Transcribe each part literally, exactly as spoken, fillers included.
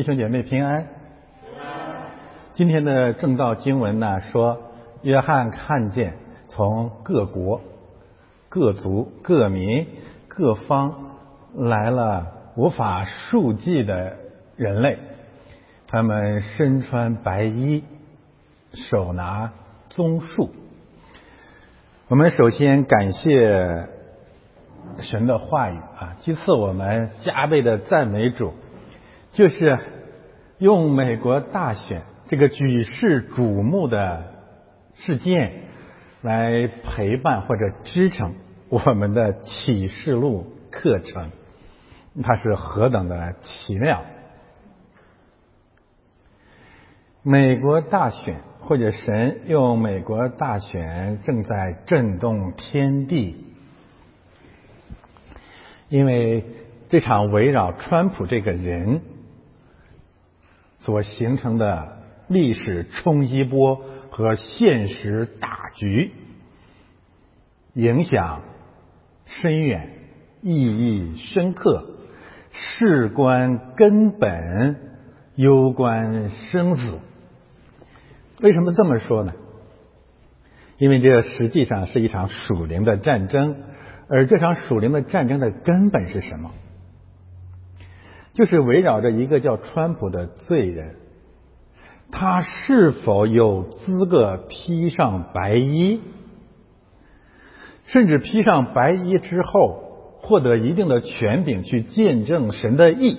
弟兄姐妹平安。今天的正道经文呢，说约翰看见从各国、各族、各民、各方来了无法数计的人类，他们身穿白衣，手拿棕树。我们首先感谢神的话语啊，其次我们加倍的赞美主。就是用美国大选这个举世瞩目的事件来陪伴或者支撑我们的启示录课程，它是何等的奇妙！美国大选或者神用美国大选正在震动天地，因为这场围绕川普这个人所形成的历史冲击波和现实大局影响深远，意义深刻，事关根本，攸关生死。为什么这么说呢？因为这实际上是一场属灵的战争，而这场属灵的战争的根本是什么？就是围绕着一个叫川普的罪人，他是否有资格披上白衣，甚至披上白衣之后获得一定的权柄去见证神的义。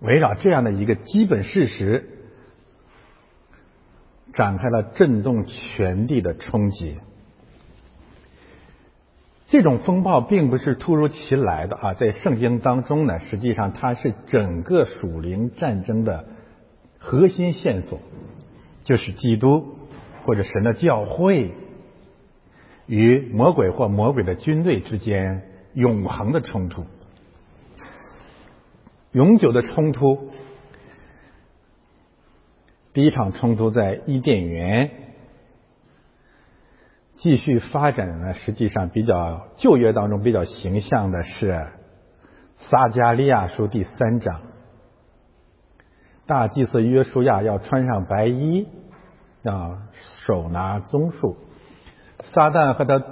围绕这样的一个基本事实展开了震动全地的冲击。这种风暴并不是突如其来的啊，在圣经当中呢，实际上它是整个属灵战争的核心线索，就是基督或者神的教会与魔鬼或魔鬼的军队之间永恒的冲突，永久的冲突。第一场冲突在伊甸园继续发展呢，实际上比较旧约当中比较形象的是撒迦利亚书第三章，大祭司约书亚要穿上白衣，要手拿棕树，撒旦和他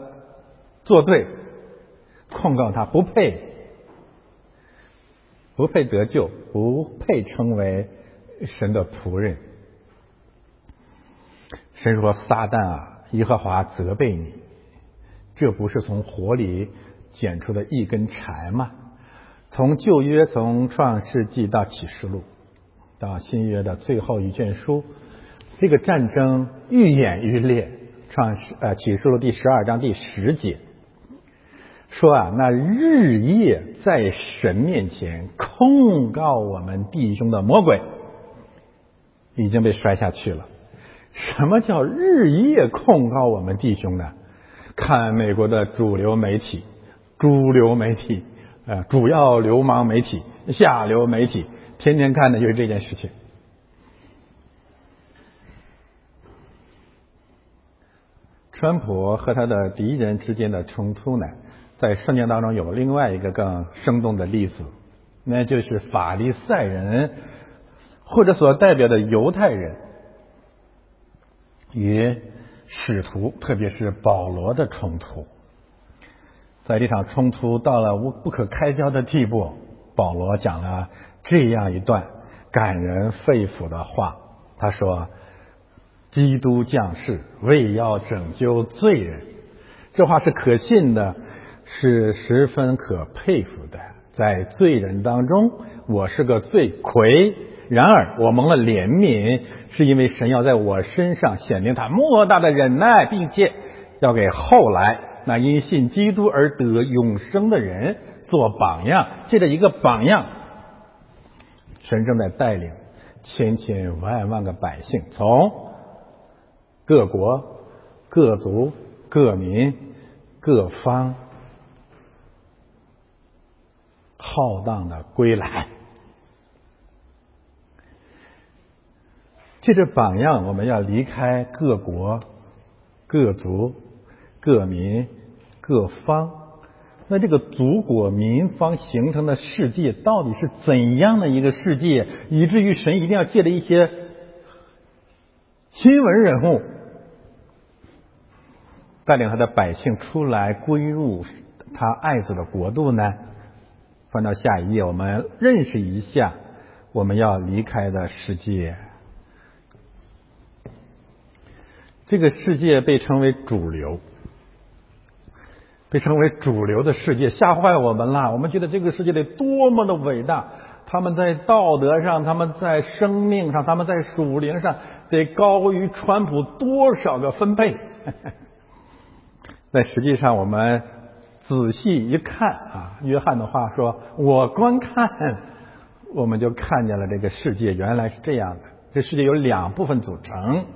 作对，控告他不配，不配得救，不配成为神的仆人。神说：“撒旦啊，耶和华责备你，这不是从火里捡出的一根柴吗？”从旧约，从创世纪到启示录，到新约的最后一卷书，这个战争愈演愈烈。创世呃启示录第十二章第十节说啊，那日夜在神面前控告我们弟兄的魔鬼已经被摔下去了。什么叫日夜控告我们弟兄呢？看美国的主流媒体、主流媒体、呃，主要流氓媒体、下流媒体，天天看的就是这件事情。川普和他的敌人之间的冲突呢，在圣经当中有另外一个更生动的例子，那就是法利赛人或者所代表的犹太人与使徒，特别是保罗的冲突。在这场冲突到了无不可开交的地步，保罗讲了这样一段感人肺腑的话，他说：“基督降世，为要拯救罪人。”这话是可信的，是十分可佩服的。在罪人当中，我是个罪魁，然而我蒙了怜悯，是因为神要在我身上显明他莫大的忍耐，并且要给后来那因信基督而得永生的人做榜样。这是一个榜样，神正在带领千千万万个百姓，从各国、各族、各民、各方浩荡的归来。这是榜样，我们要离开各国、各族、各民、各方，那这个族国民方形成的世界到底是怎样的一个世界，以至于神一定要借着一些新闻人物带领他的百姓出来归入他爱子的国度呢？翻到下一页，我们认识一下我们要离开的世界。这个世界被称为主流，被称为主流的世界吓坏我们了。我们觉得这个世界得多么的伟大，他们在道德上，他们在生命上，他们在属灵上得高于川普多少个分贝。但实际上我们仔细一看啊，约翰的话说，我观看我们就看见了这个世界原来是这样的。这世界有两部分组成，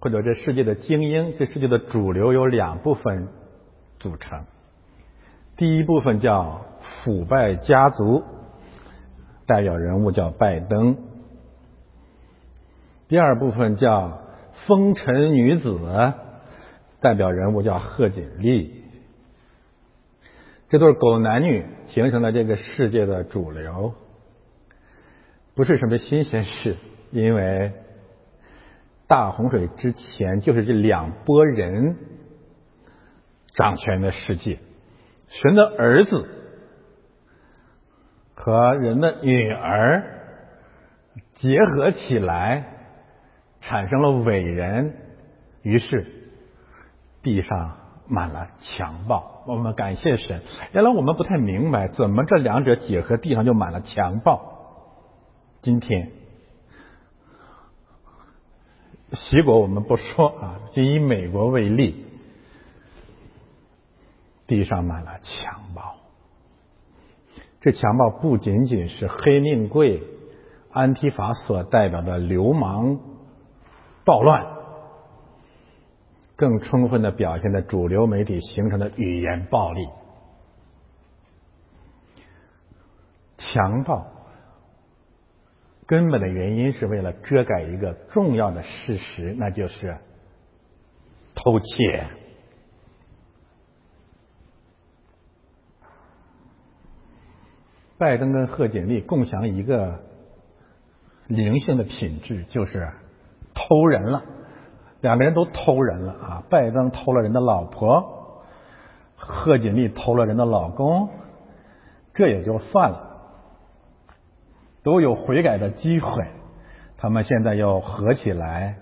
或者这世界的精英，这世界的主流有两部分组成。第一部分叫腐败家族，代表人物叫拜登。第二部分叫风尘女子，代表人物叫贺锦丽。这对狗男女形成了这个世界的主流，不是什么新鲜事，因为大洪水之前就是这两拨人掌权的世界。神的儿子和人的女儿结合起来产生了伟人，于是地上满了强暴。我们感谢神，原来我们不太明白怎么这两者结合，地上就满了强暴。今天西国我们不说啊，就以美国为例，地上满了强暴。这强暴不仅仅是黑命贵、安提法所代表的流氓暴乱，更充分地表现在主流媒体形成的语言暴力。强暴根本的原因是为了遮盖一个重要的事实，那就是偷窃。拜登跟贺锦丽共享一个灵性的品质，就是偷人了。两个人都偷人了啊！拜登偷了人的老婆，贺锦丽偷了人的老公，这也就算了，都有悔改的机会。他们现在又合起来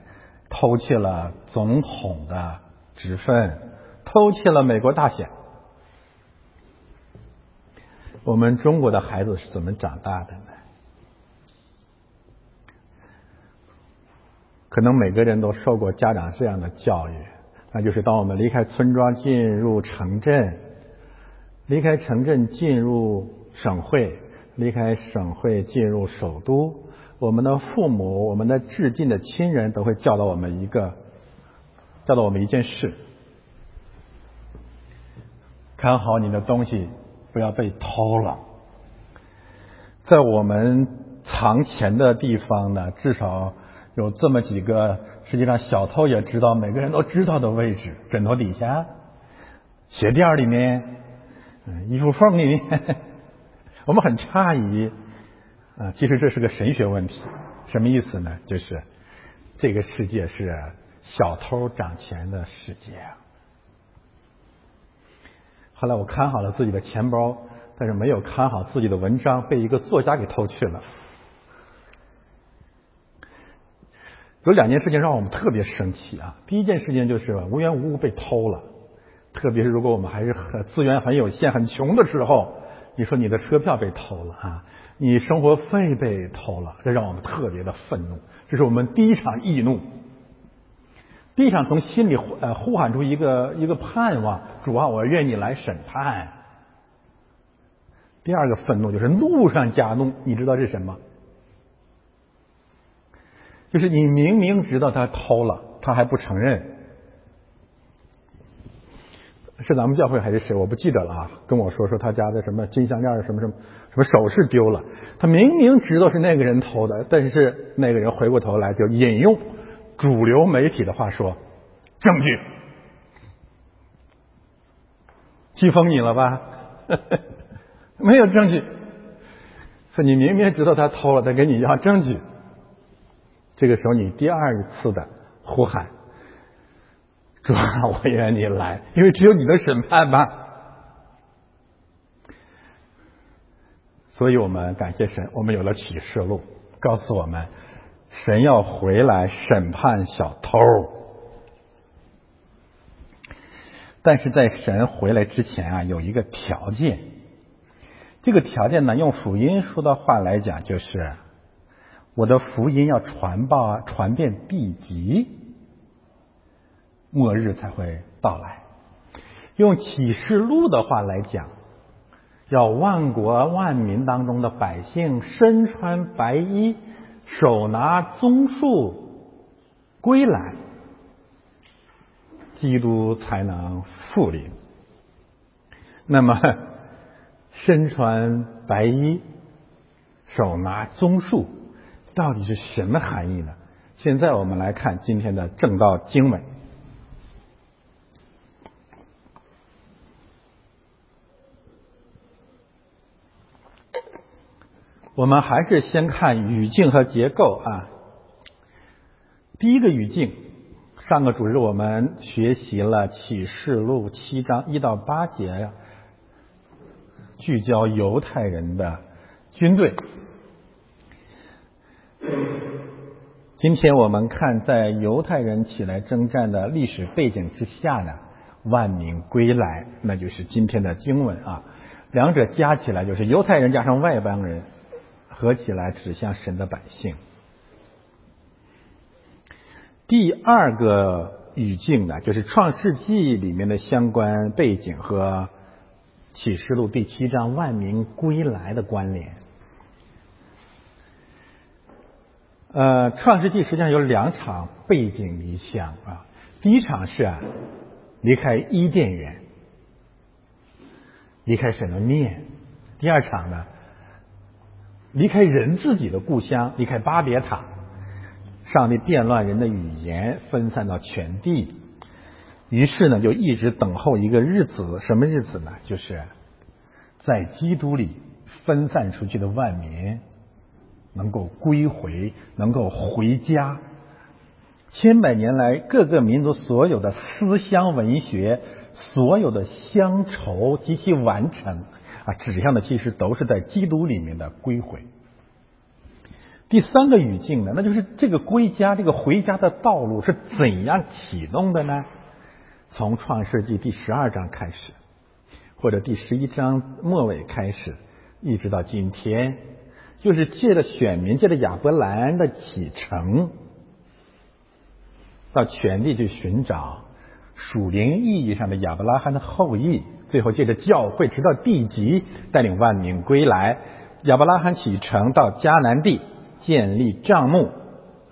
偷窃了总统的职分，偷窃了美国大选。我们中国的孩子是怎么长大的呢？可能每个人都受过家长这样的教育，那就是当我们离开村庄进入城镇，离开城镇进入省会，离开省会进入首都，我们的父母，我们的至近的亲人都会教导我们一个教导我们一件事，看好你的东西不要被偷了。在我们藏钱的地方呢，至少有这么几个实际上小偷也知道，每个人都知道的位置，枕头底下、鞋垫里面、嗯、衣服缝里面。呵呵，我们很诧异啊，其实这是个神学问题。什么意思呢？就是这个世界是小偷掌权的世界啊。后来我看好了自己的钱包，但是没有看好自己的文章被一个作家给偷去了。有两件事情让我们特别生气啊。第一件事情就是无缘无故被偷了，特别是如果我们还是资源很有限、很穷的时候，你说你的车票被偷了啊，你生活费被偷了，这让我们特别的愤怒，这是我们第一场易怒。第一场从心里呃呼喊出一个一个盼望，主啊，我愿你来审判。第二个愤怒就是怒上加怒，你知道是什么？就是你明明知道他偷了，他还不承认。是咱们教会还是谁我不记得了啊，跟我说说他家的什么金项链什么什么什么首饰丢了，他明明知道是那个人偷的，但是那个人回过头来就引用主流媒体的话说，证据讥讽你了吧？没有证据，所以你明明知道他偷了，他跟你要证据。这个时候你第二次的呼喊，主啊，我愿你来，因为只有你的审判吧。所以我们感谢神，我们有了启示录，告诉我们神要回来审判小偷。但是在神回来之前啊，有一个条件，这个条件呢，用福音书的话来讲，就是我的福音要传报传遍地极，末日才会到来。用启示录的话来讲，要万国万民当中的百姓身穿白衣，手拿棕树归来，基督才能复临。那么身穿白衣，手拿棕树到底是什么含义呢？现在我们来看今天的正道经文。我们还是先看语境和结构啊。第一个语境，上个主日我们学习了启示录七章一到八节，聚焦犹太人的军队。今天我们看，在犹太人起来征战的历史背景之下呢，万民归来，那就是今天的经文啊。两者加起来就是犹太人加上外邦人，合起来指向神的百姓。第二个语境呢，就是创世纪里面的相关背景和启示录第七章万民归来的关联。呃，创世纪实际上有两场背井离乡啊。第一场是啊，离开伊甸园，离开神的面；第二场呢，离开人自己的故乡，离开巴别塔。上帝变乱人的语言，分散到全地，于是呢，就一直等候一个日子。什么日子呢？就是在基督里分散出去的万民能够归回，能够回家。千百年来，各个民族所有的思乡文学，所有的乡愁及其完成啊，指向的其实都是在基督里面的归回。第三个语境呢，那就是这个归家，这个回家的道路是怎样启动的呢？从创世纪第十二章开始，或者第十一章末尾开始，一直到今天，就是借着选民，借着亚伯兰的启程，到全地去寻找属灵意义上的亚伯拉罕的后裔，最后借着教会直到地极，带领万民归来。亚伯拉罕启程到迦南地，建立帐幕，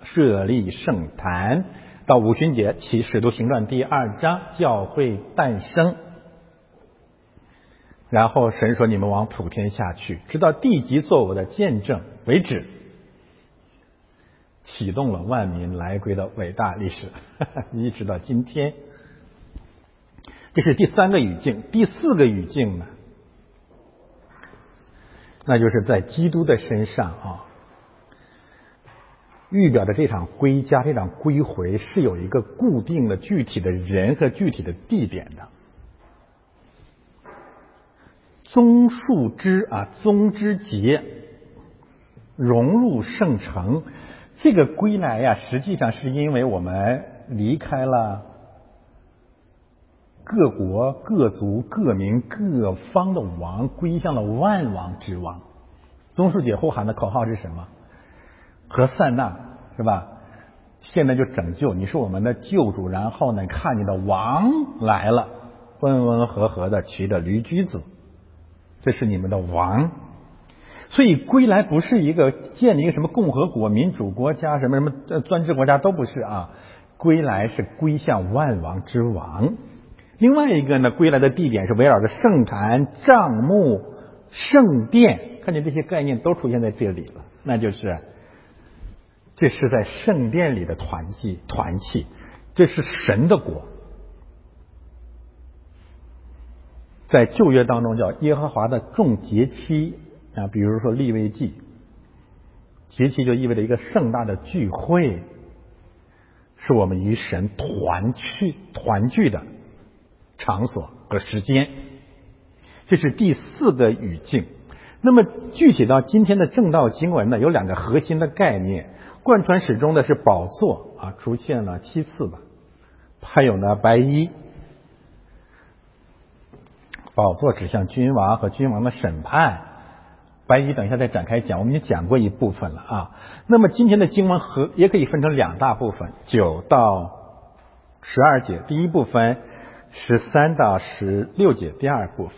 设立圣坛，到五旬节，其使徒行传第二章，教会诞生。然后神说，你们往普天下去，直到地极做我的见证为止，启动了万民来归的伟大历史，呵呵，一直到今天。这是第三个语境。第四个语境呢，那就是在基督的身上啊，预表的这场归家，这场归回是有一个固定的具体的人和具体的地点的。棕树枝啊，棕枝节融入圣城，这个归来呀、啊，实际上是因为我们离开了各国各族各民各方的王，归向了万王之王。棕树节呼喊的口号是什么？和散那，是吧？现在就拯救，你是我们的救主。然后呢，看你的王来了，温温和和的骑着驴驹子，这是你们的王。所以归来不是一个建立一个什么共和国、民主国家、什么什么专制国家，都不是啊。归来是归向万王之王。另外一个呢，归来的地点是围绕着圣坛、帐幕、圣殿，看见这些概念都出现在这里了。那就是这是在圣殿里的团契，团契，这是神的国。在旧约当中叫耶和华的众节期啊，比如说利未记，节期就意味着一个盛大的聚会，是我们与神团聚团聚的场所和时间。这是第四个语境。那么具体到今天的正道经文呢，有两个核心的概念，贯穿始终的是宝座啊，出现了七次吧，还有呢白衣。宝座指向君王和君王的审判，白衣等一下再展开讲，我们已经讲过一部分了啊。那么今天的经文和也可以分成两大部分，九到十二节第一部分，十三到十六节第二部分。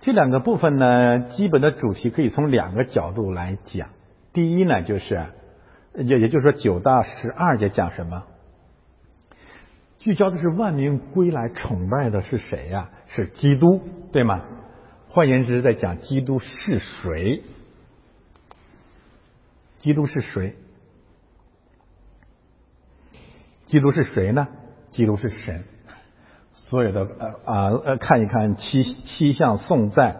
这两个部分呢，基本的主题可以从两个角度来讲。第一呢，就是也也就是说九到十二节讲什么，聚焦的是万民归来崇拜的是谁呀、啊？是基督，对吗？换言之，在讲基督是谁？基督是谁？基督是谁呢？基督是神。所有的呃啊呃，看一看七七项颂赞，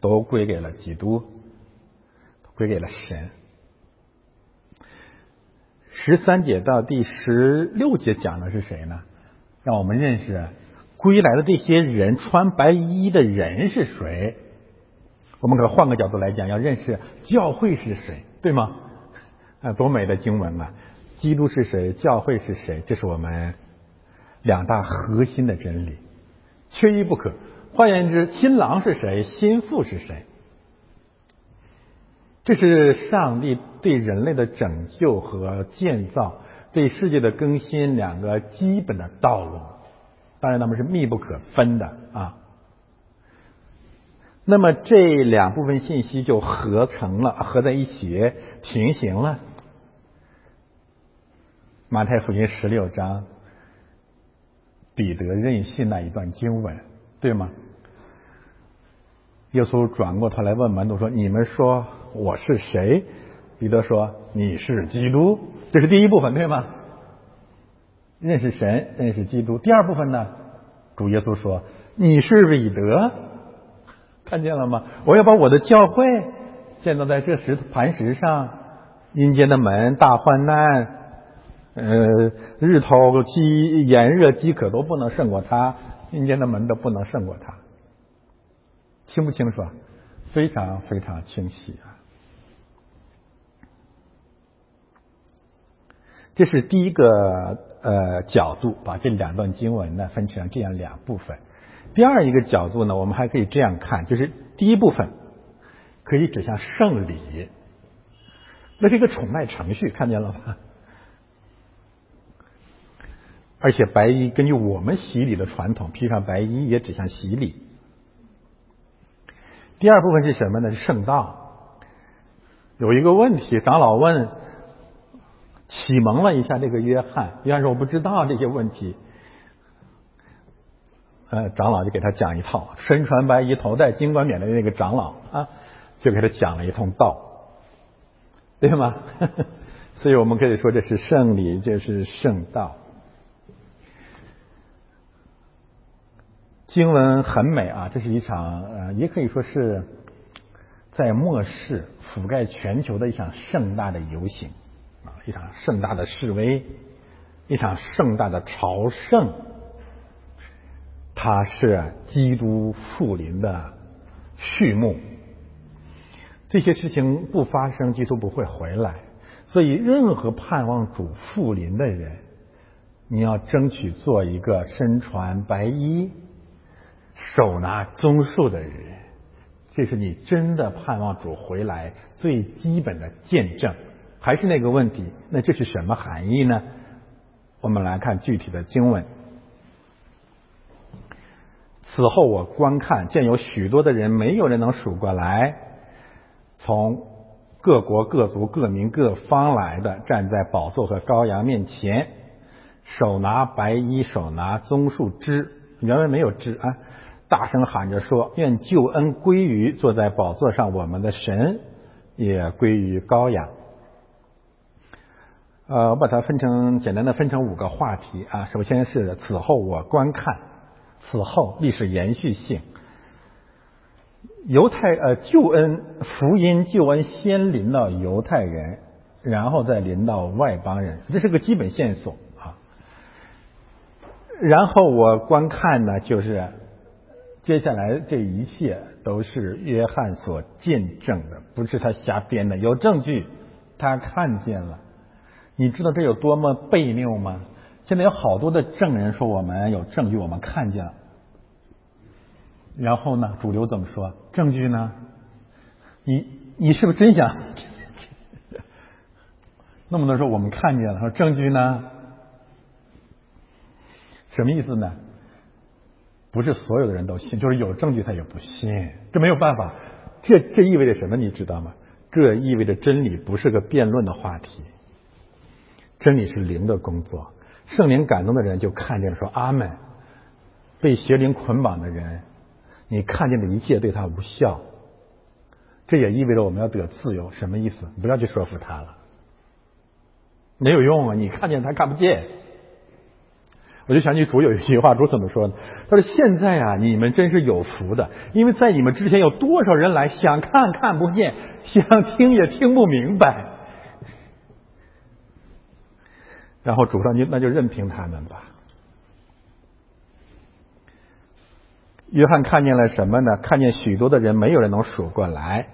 都归给了基督，归给了神。十三节到第十六节讲的是谁呢？让我们认识归来的这些人，穿白衣的人是谁？我们可换个角度来讲，要认识教会是谁，对吗？啊，多美的经文啊！基督是谁？教会是谁？这是我们两大核心的真理，缺一不可。换言之，新郎是谁？新妇是谁？这是上帝对人类的拯救和建造，对世界的更新两个基本的道路，当然他们是密不可分的啊。那么这两部分信息就合成了，合在一起平行了。马太福音十六章彼得任性那一段经文，对吗？耶稣转过头来问门徒说：“你们说我是谁？”彼得说：“你是基督。”这是第一部分，对吗？认识神，认识基督。第二部分呢，主耶稣说：“你是彼得。”看见了吗？我要把我的教会建造在这石磐石上，阴间的门大患难，呃，日头饥炎热饥渴都不能胜过他，阴间的门都不能胜过他。清不清楚啊？非常非常清晰啊！这是第一个呃角度，把这两段经文呢分成这样两部分。第二一个角度呢，我们还可以这样看，就是第一部分可以指向圣礼，那是一个崇拜程序，看见了吗？而且白衣根据我们洗礼的传统，披上白衣也指向洗礼。第二部分是什么呢？是圣道。有一个问题，长老问，启蒙了一下这个约翰，约翰说我不知道这些问题，呃，长老就给他讲一套，身穿白衣头戴金冠冕的那个长老啊，就给他讲了一通道，对吗？所以我们可以说这是圣礼，这是圣道。经文很美啊，这是一场呃，也可以说是在末世覆盖全球的一场盛大的游行啊，一场盛大的示威，一场盛大的朝圣。它是基督复临的序幕。这些事情不发生，基督不会回来。所以，任何盼望主复临的人，你要争取做一个身穿白衣、手拿棕树的人，这是你真的盼望主回来最基本的见证。还是那个问题，那这是什么含义呢？我们来看具体的经文。此后我观看，见有许多的人，没有人能数过来，从各国各族各民各方来的，站在宝座和羔羊面前，手拿白衣，手拿棕树枝，原文没有枝啊，大声喊着说：“愿救恩归于坐在宝座上我们的神，也归于羔羊。”呃，我把它分成简单的分成五个话题啊。首先是此后我观看，此后历史延续性。犹太呃救恩福音救恩先临到犹太人，然后再临到外邦人，这是个基本线索啊。然后我观看呢，就是接下来这一切都是约翰所见证的，不是他瞎编的，有证据，他看见了。你知道这有多么悖谬吗？现在有好多的证人说我们有证据，我们看见了。然后呢，主流怎么说？证据呢？你你是不是真想？那么多人说我们看见了，说证据呢？什么意思呢？不是所有的人都信，就是有证据他也不信，这没有办法。这这意味着什么？你知道吗？这意味着真理不是个辩论的话题，真理是灵的工作。圣灵感动的人就看见了，说阿们。被邪灵捆绑的人，你看见的一切对他无效，这也意味着我们要得自由。什么意思？不要去说服他了，没有用啊！你看见他看不见。我就想起主有一句话，主怎么说呢？他说：“现在啊，你们真是有福的，因为在你们之前有多少人来想看看不见，想听也听不明白。”然后主说：“那就任凭他们吧。”约翰看见了什么呢？看见许多的人没有人能数过来。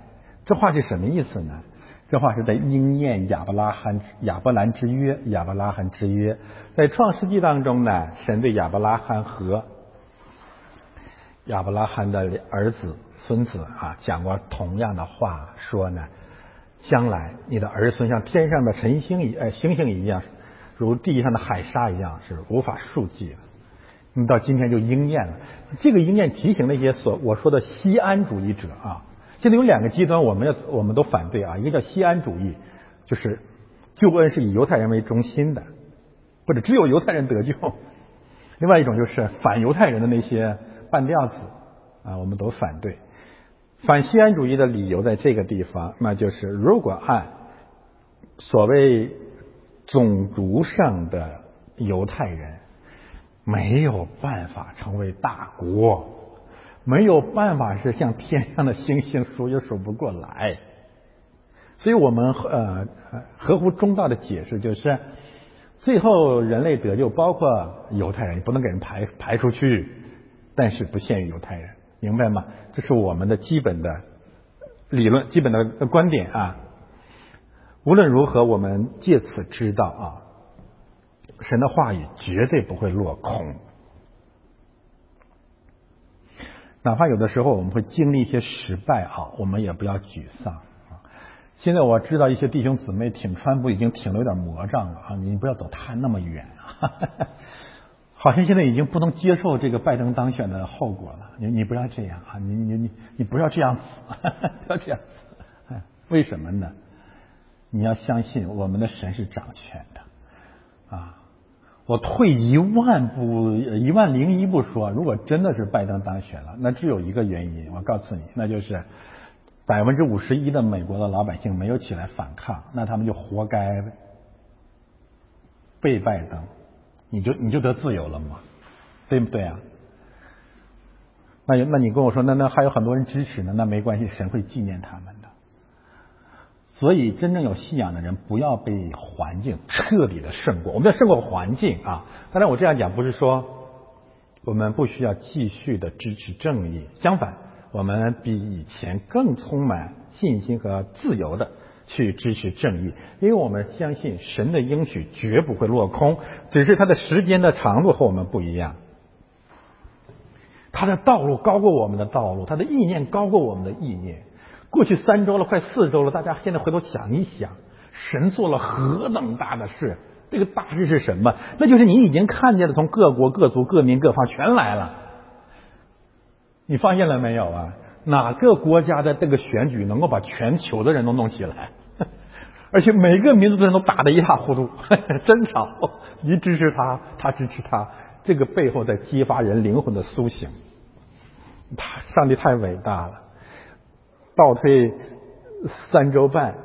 这话是什么意思呢？这话是在应验亚伯拉罕亚伯兰之约。亚伯拉罕之约在创世纪当中呢，神对亚伯拉罕和亚伯拉罕的儿子孙子啊讲过同样的话，说呢，将来你的儿孙像天上的晨星一呃星星一样，如地上的海沙一样，是无法数计的。那么到今天就应验了。这个应验提醒那些所我说的西安主义者啊，现在有两个极端，我们要我们都反对啊。一个叫西安主义，就是救恩是以犹太人为中心的，或者只有犹太人得救；另外一种就是反犹太人的那些半吊子啊，我们都反对。反西安主义的理由在这个地方，那就是如果按所谓种族上的犹太人，没有办法成为大国，没有办法是像天上的星星数也数不过来。所以我们呃合乎中道的解释就是，最后人类得救包括犹太人，不能给人排排出去，但是不限于犹太人，明白吗？这是我们的基本的理论，基本的观点啊。无论如何，我们借此知道啊，神的话语绝对不会落空，哪怕有的时候我们会经历一些失败啊，我们也不要沮丧啊。现在我知道一些弟兄姊妹挺川普已经挺了有点魔障了啊，你不要走太那么远啊，好像现在已经不能接受这个拜登当选的后果了。你你不要这样啊，你你你你不要这样子，不要这样子，为什么呢？你要相信我们的神是掌权的啊。我退一万步，一万零一步说，如果真的是拜登当选了，那只有一个原因，我告诉你，那就是百分之五十一的美国的老百姓没有起来反抗，那他们就活该被拜登，你就你就得自由了嘛，对不对啊？那那你跟我说，那那还有很多人支持呢，那没关系，神会纪念他们的。所以真正有信仰的人不要被环境彻底的胜过，我们要胜过环境啊。当然我这样讲不是说我们不需要继续的支持正义，相反，我们比以前更充满信心和自由的去支持正义，因为我们相信神的应许绝不会落空，只是它的时间的长度和我们不一样，它的道路高过我们的道路，它的意念高过我们的意念。过去三周了，快四周了，大家现在回头想一想，神做了何等大的事，这个大事是什么？那就是你已经看见了，从各国各族各民各方全来了。你发现了没有啊？哪个国家的这个选举能够把全球的人都弄起来，而且每个民族的人都打得一塌糊涂，真吵，你支持他，他支持他，这个背后在激发人灵魂的苏醒。他上帝太伟大了。倒退三周半，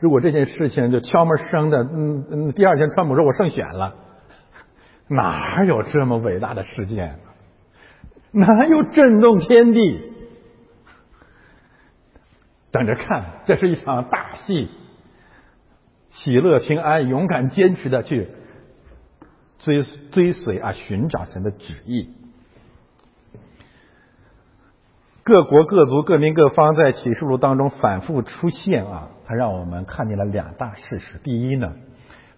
如果这件事情就悄没声的，嗯嗯，第二天川普说我胜选了，哪有这么伟大的事件？哪有震动天地？等着看，这是一场大戏。喜乐平安，勇敢坚持的去追追随啊，寻找神的旨意。各国各族各民各方在启示录当中反复出现啊，它让我们看见了两大事实。第一呢，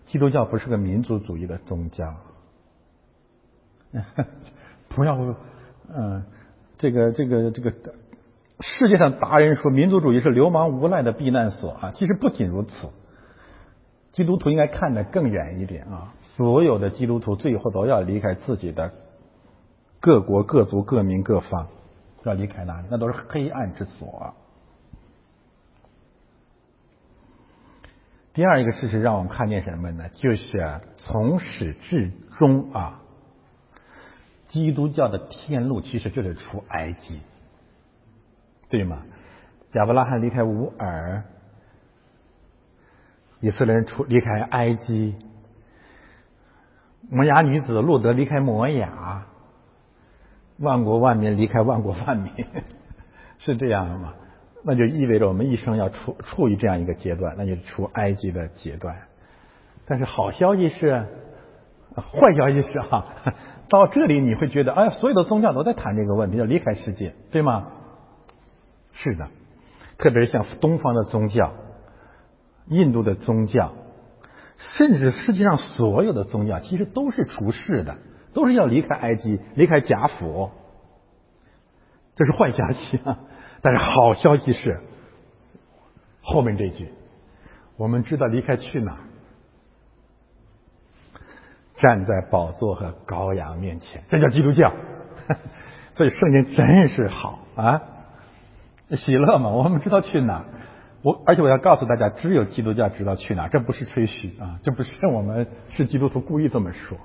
基督教不是个民族主义的宗教，不要，嗯，这个这个这个，世界上达人说民族主义是流氓无赖的避难所啊，其实不仅如此，基督徒应该看得更远一点啊，所有的基督徒最后都要离开自己的各国各族各民各方。要离开哪里？那都是黑暗之所啊。第二一个事实让我们看见什么呢？就是、啊、从始至终啊，基督教的天路其实就是出埃及，对吗？亚伯拉罕离开乌尔，以色列人出离开埃及，摩押女子路得离开摩押。万国万民离开万国万民，是这样的吗？那就意味着我们一生要处处于这样一个阶段，那就是出埃及的阶段。但是好消息是，坏消息是啊，到这里你会觉得，哎，所有的宗教都在谈这个问题，要离开世界，对吗？是的，特别是像东方的宗教、印度的宗教，甚至世界上所有的宗教，其实都是出世的。都是要离开埃及，离开贾府，这是坏消息啊！但是好消息是后面这句，我们知道离开去哪儿，站在宝座和羔羊面前，这叫基督教。呵呵，所以圣经真是好啊！喜乐嘛，我们知道去哪儿。我而且我要告诉大家，只有基督教知道去哪儿，这不是吹嘘啊，这不是我们是基督徒故意这么说。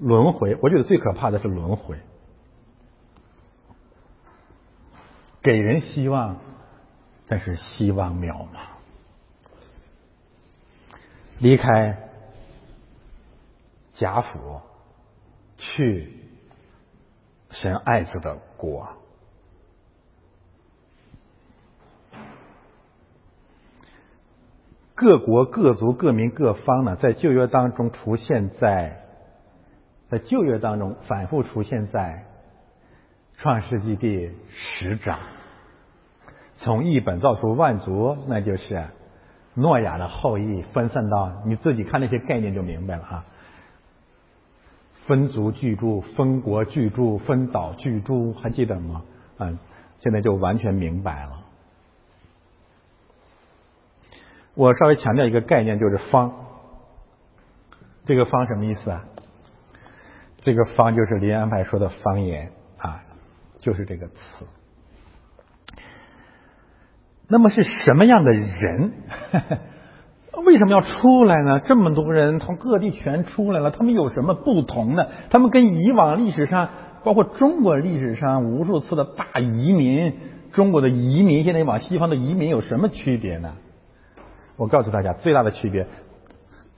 轮回，我觉得最可怕的是轮回，给人希望，但是希望渺茫。离开贾府，去神爱子的国。各国各族各民各方呢，在旧约当中出现在。在旧约当中反复出现在创世纪第十章，从一本造出万族，那就是诺亚的后裔分散到，你自己看那些概念就明白了啊。分族居住，分国居住，分岛居住，还记得吗？嗯，现在就完全明白了。我稍微强调一个概念，就是方。这个方什么意思啊？这个方就是林安排说的方言啊，就是这个词。那么是什么样的人呵呵为什么要出来呢？这么多人从各地全出来了，他们有什么不同呢？他们跟以往历史上包括中国历史上无数次的大移民，中国的移民现在往西方的移民有什么区别呢？我告诉大家，最大的区别，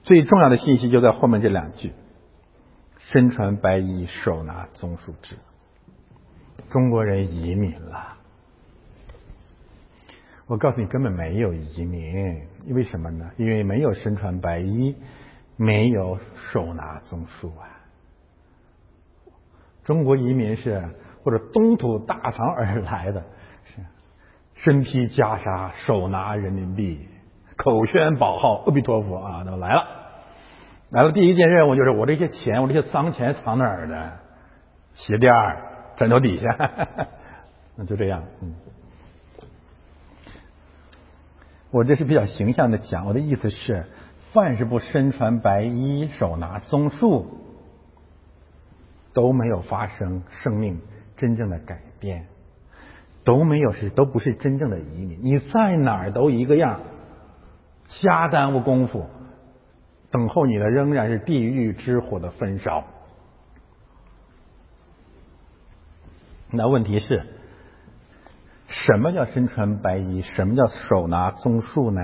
最重要的信息就在后面这两句。身穿白衣，手拿棕树枝。中国人移民了，我告诉你，根本没有移民。为什么呢？因为没有身穿白衣，没有手拿棕树啊。中国移民是或者东土大唐而来的，是身披袈裟，手拿人民币，口宣宝号，阿弥陀佛啊，都来了。来了，第一件任务就是我这些钱，我这些脏钱藏哪儿呢？鞋垫、枕头底下，呵呵，那就这样。嗯，我这是比较形象的讲，我的意思是，凡是不身穿白衣、手拿棕树，都没有发生生命真正的改变，都没有是都不是真正的移民。你在哪儿都一个样，瞎耽误功夫。等候你的仍然是地狱之火的焚烧。那问题是，什么叫身穿白衣？什么叫手拿棕树呢？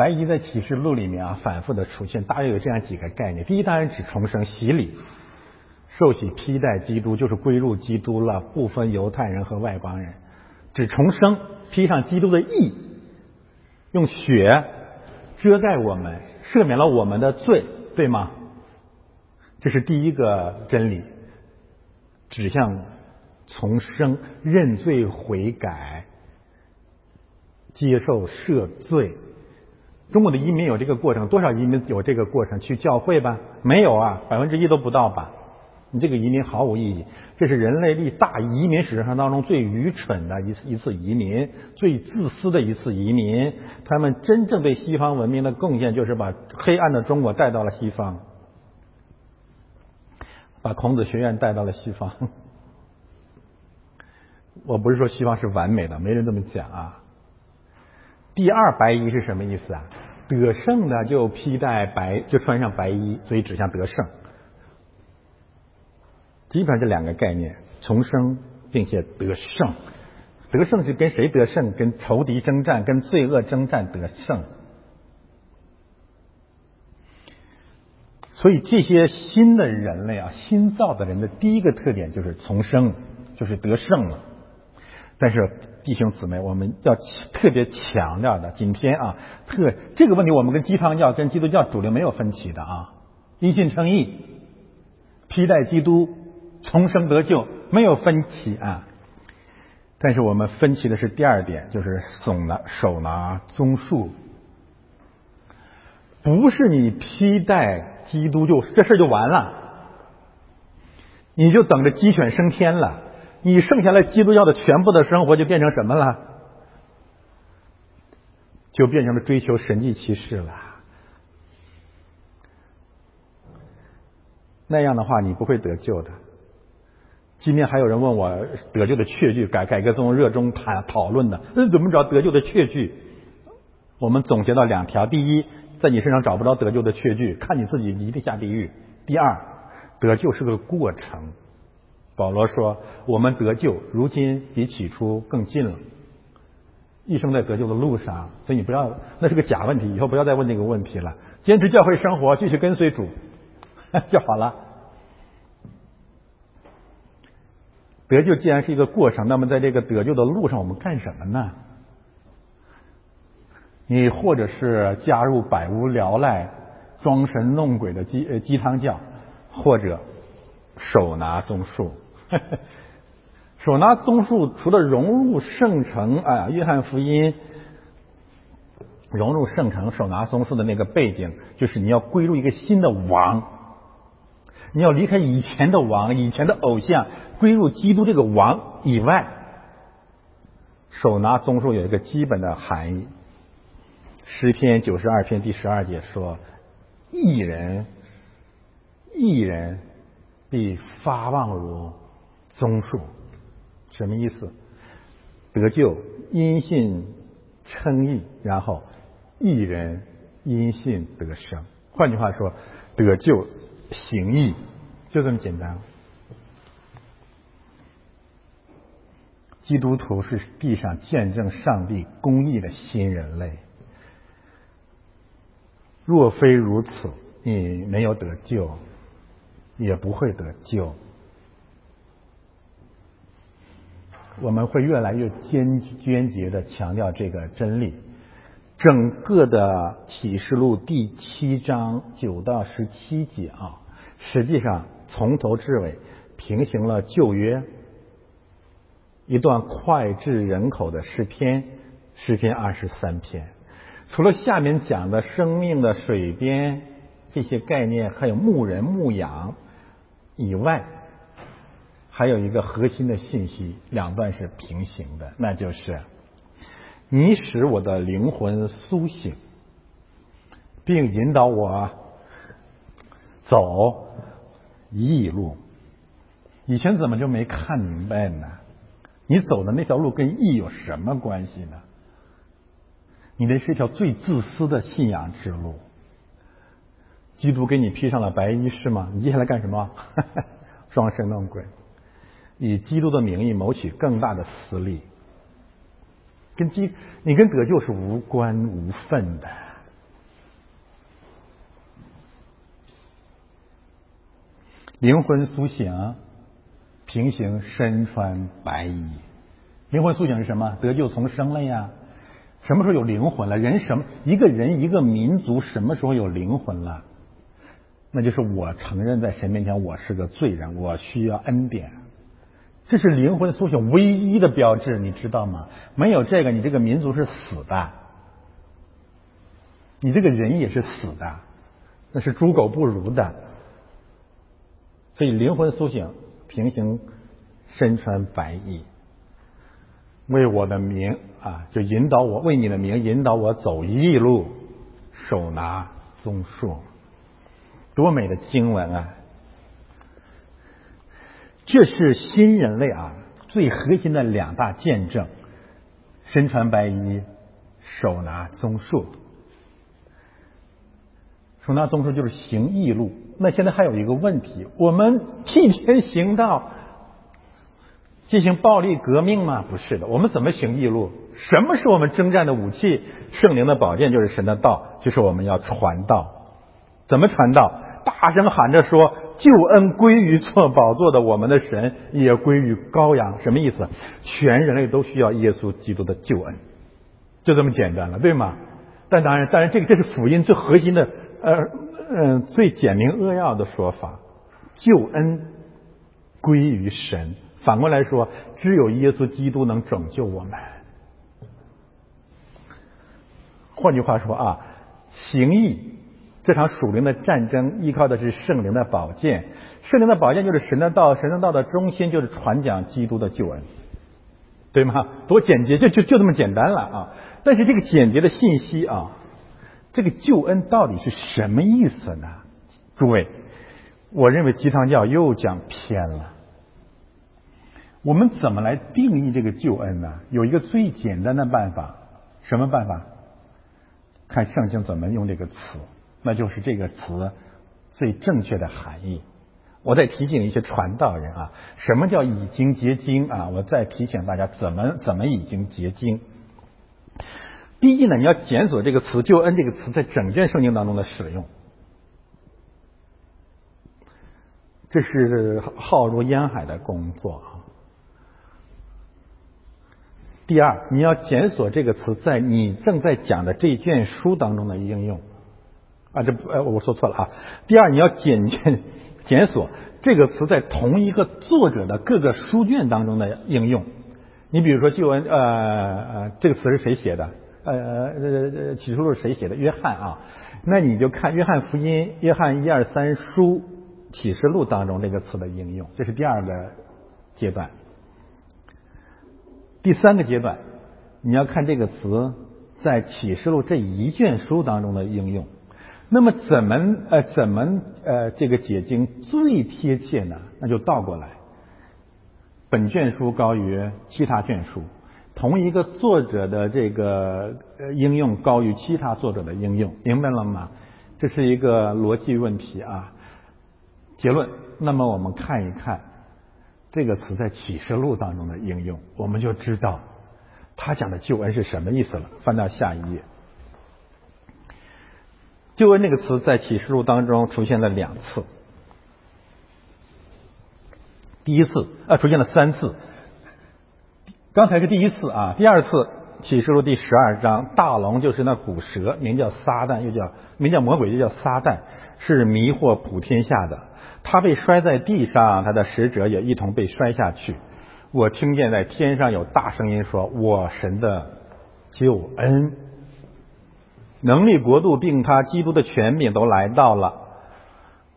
白遗在启示录里面啊反复的出现，大约有这样几个概念。第一当然指重生、洗礼、受洗披戴基督，就是归入基督了，不分犹太人和外邦人，指重生，披上基督的义，用血遮盖我们，赦免了我们的罪，对吗？这是第一个真理，指向重生、认罪悔改、接受赦罪。中国的移民有这个过程，多少移民有这个过程？去教会吧，没有啊，百分之一都不到吧。你这个移民毫无意义，这是人类历大移民史上当中最愚蠢的一次一次移民，最自私的一次移民。他们真正对西方文明的贡献，就是把黑暗的中国带到了西方，把孔子学院带到了西方。我不是说西方是完美的，没人这么讲啊。第二，白衣是什么意思啊？得胜的就披戴白，就穿上白衣，所以指向得胜。基本上这两个概念，重生并且得胜。得胜是跟谁得胜？跟仇敌征战，跟罪恶征战得胜。所以这些新的人类啊，新造的人的第一个特点就是重生，就是得胜了。但是弟兄姊妹，我们要特别强调的，今天啊，特这个问题我们跟基督教、跟基督教主流没有分歧的啊，因信称义、披戴基督、重生得救没有分歧啊。但是我们分歧的是第二点，就是手拿手拿棕树，不是你披戴基督就这事就完了，你就等着鸡犬升天了。你剩下来基督教的全部的生活就变成什么了？就变成了追求神迹奇事了。那样的话你不会得救的。今天还有人问我得救的确据，改改革宗热衷谈讨论的，嗯，怎么找得救的确据？我们总结到两条：第一，在你身上找不着得救的确据，看你自己一定下地狱；第二，得救是个过程。保罗说，我们得救如今比起初更近了，一生在得救的路上。所以你不要，那是个假问题，以后不要再问这个问题了，坚持教会生活，继续跟随主就好了。得救既然是一个过程，那么在这个得救的路上我们干什么呢？你或者是加入百无聊赖装神弄鬼的 鸡,、呃、鸡汤教，或者手拿棕树。手拿棕树除了融入圣城啊，约翰福音融入圣城，手拿棕树的那个背景就是你要归入一个新的王，你要离开以前的王，以前的偶像，归入基督这个王以外。手拿棕树有一个基本的含义，诗篇九十二篇第十二节说，义人义人必发旺如棕树。什么意思？得救因信称义，然后义人因信得生。换句话说，得救行义，就这么简单。基督徒是地上见证上帝公义的新人类。若非如此，你没有得救，也不会得救。我们会越来越坚坚决的强调这个真理。整个的启示录第七章九到十七节啊，实际上从头至尾平行了旧约一段脍炙人口的诗篇，诗篇二十三篇。除了下面讲的生命的水边这些概念，还有牧人牧羊以外，还有一个核心的信息，两段是平行的，那就是你使我的灵魂苏醒，并引导我走一义路。以前怎么就没看明白呢？你走的那条路跟义有什么关系呢？你那是一条最自私的信仰之路。基督给你披上了白衣是吗？你接下来干什么？装神弄鬼，以基督的名义谋取更大的私利，跟基你跟得救是无关无分的。灵魂苏醒，平行身穿白衣。灵魂苏醒是什么？得救重生了呀。什么时候有灵魂了？人什么一个人一个民族什么时候有灵魂了？那就是我承认在神面前我是个罪人，我需要恩典。这是灵魂苏醒唯一的标志，你知道吗？没有这个，你这个民族是死的，你这个人也是死的，那是猪狗不如的。所以灵魂苏醒，平行身穿白衣，为我的名啊，就引导我，为你的名引导我走义路，手拿棕树。多美的经文啊！这是新人类啊最核心的两大见证：身穿白衣，手拿棕树。手拿棕树就是行义路。那现在还有一个问题，我们替天行道，进行暴力革命吗？不是的，我们怎么行义路？什么是我们征战的武器？圣灵的宝剑就是神的道，就是我们要传道。怎么传道？大声喊着说，救恩归于坐宝座的我们的神，也归于羔羊。什么意思？全人类都需要耶稣基督的救恩，就这么简单了，对吗？但当然当然这个这是福音最核心的呃呃最简明扼要的说法，救恩归于神。反过来说，只有耶稣基督能拯救我们。换句话说啊，行义这场属灵的战争依靠的是圣灵的宝剑，圣灵的宝剑就是神的道，神的道的中心就是传讲基督的救恩，对吗？多简洁，就就就这么简单了啊！但是这个简洁的信息啊，这个救恩到底是什么意思呢？诸位，我认为基督教又讲偏了。我们怎么来定义这个救恩呢？有一个最简单的办法，什么办法？看圣经怎么用这个词。那就是这个词最正确的含义。我再提醒一些传道人啊，什么叫已经结晶啊？我再提醒大家怎么怎么已经结晶。第一呢，你要检索这个词"救恩"这个词在整卷圣经当中的使用，这是浩如烟海的工作啊。第二，你要检索这个词在你正在讲的这卷书当中的应用。啊，这呃，我说错了啊。第二，你要检检检索这个词在同一个作者的各个书卷当中的应用。你比如说救恩，呃呃，这个词是谁写的？呃呃，启示录是谁写的？约翰啊。那你就看约翰福音、约翰一二三书、启示录当中这个词的应用，这是第二个阶段。第三个阶段，你要看这个词在启示录这一卷书当中的应用。那么怎么呃怎么呃这个解经最贴切呢？那就倒过来，本卷书高于其他卷书，同一个作者的这个应用高于其他作者的应用，明白了吗？这是一个逻辑问题啊。结论，那么我们看一看这个词在启示录当中的应用，我们就知道他讲的救恩是什么意思了。翻到下一页。救恩这个词在启示录当中出现了两次，第一次啊出现了三次，刚才是第一次啊，第二次启示录第十二章，大龙就是那古蛇，名叫撒旦，又叫名叫魔鬼，又叫撒旦，是迷惑普天下的，他被摔在地上，他的使者也一同被摔下去。我听见在天上有大声音说，我神的救恩、能力、国度并他基督的权柄都来到了，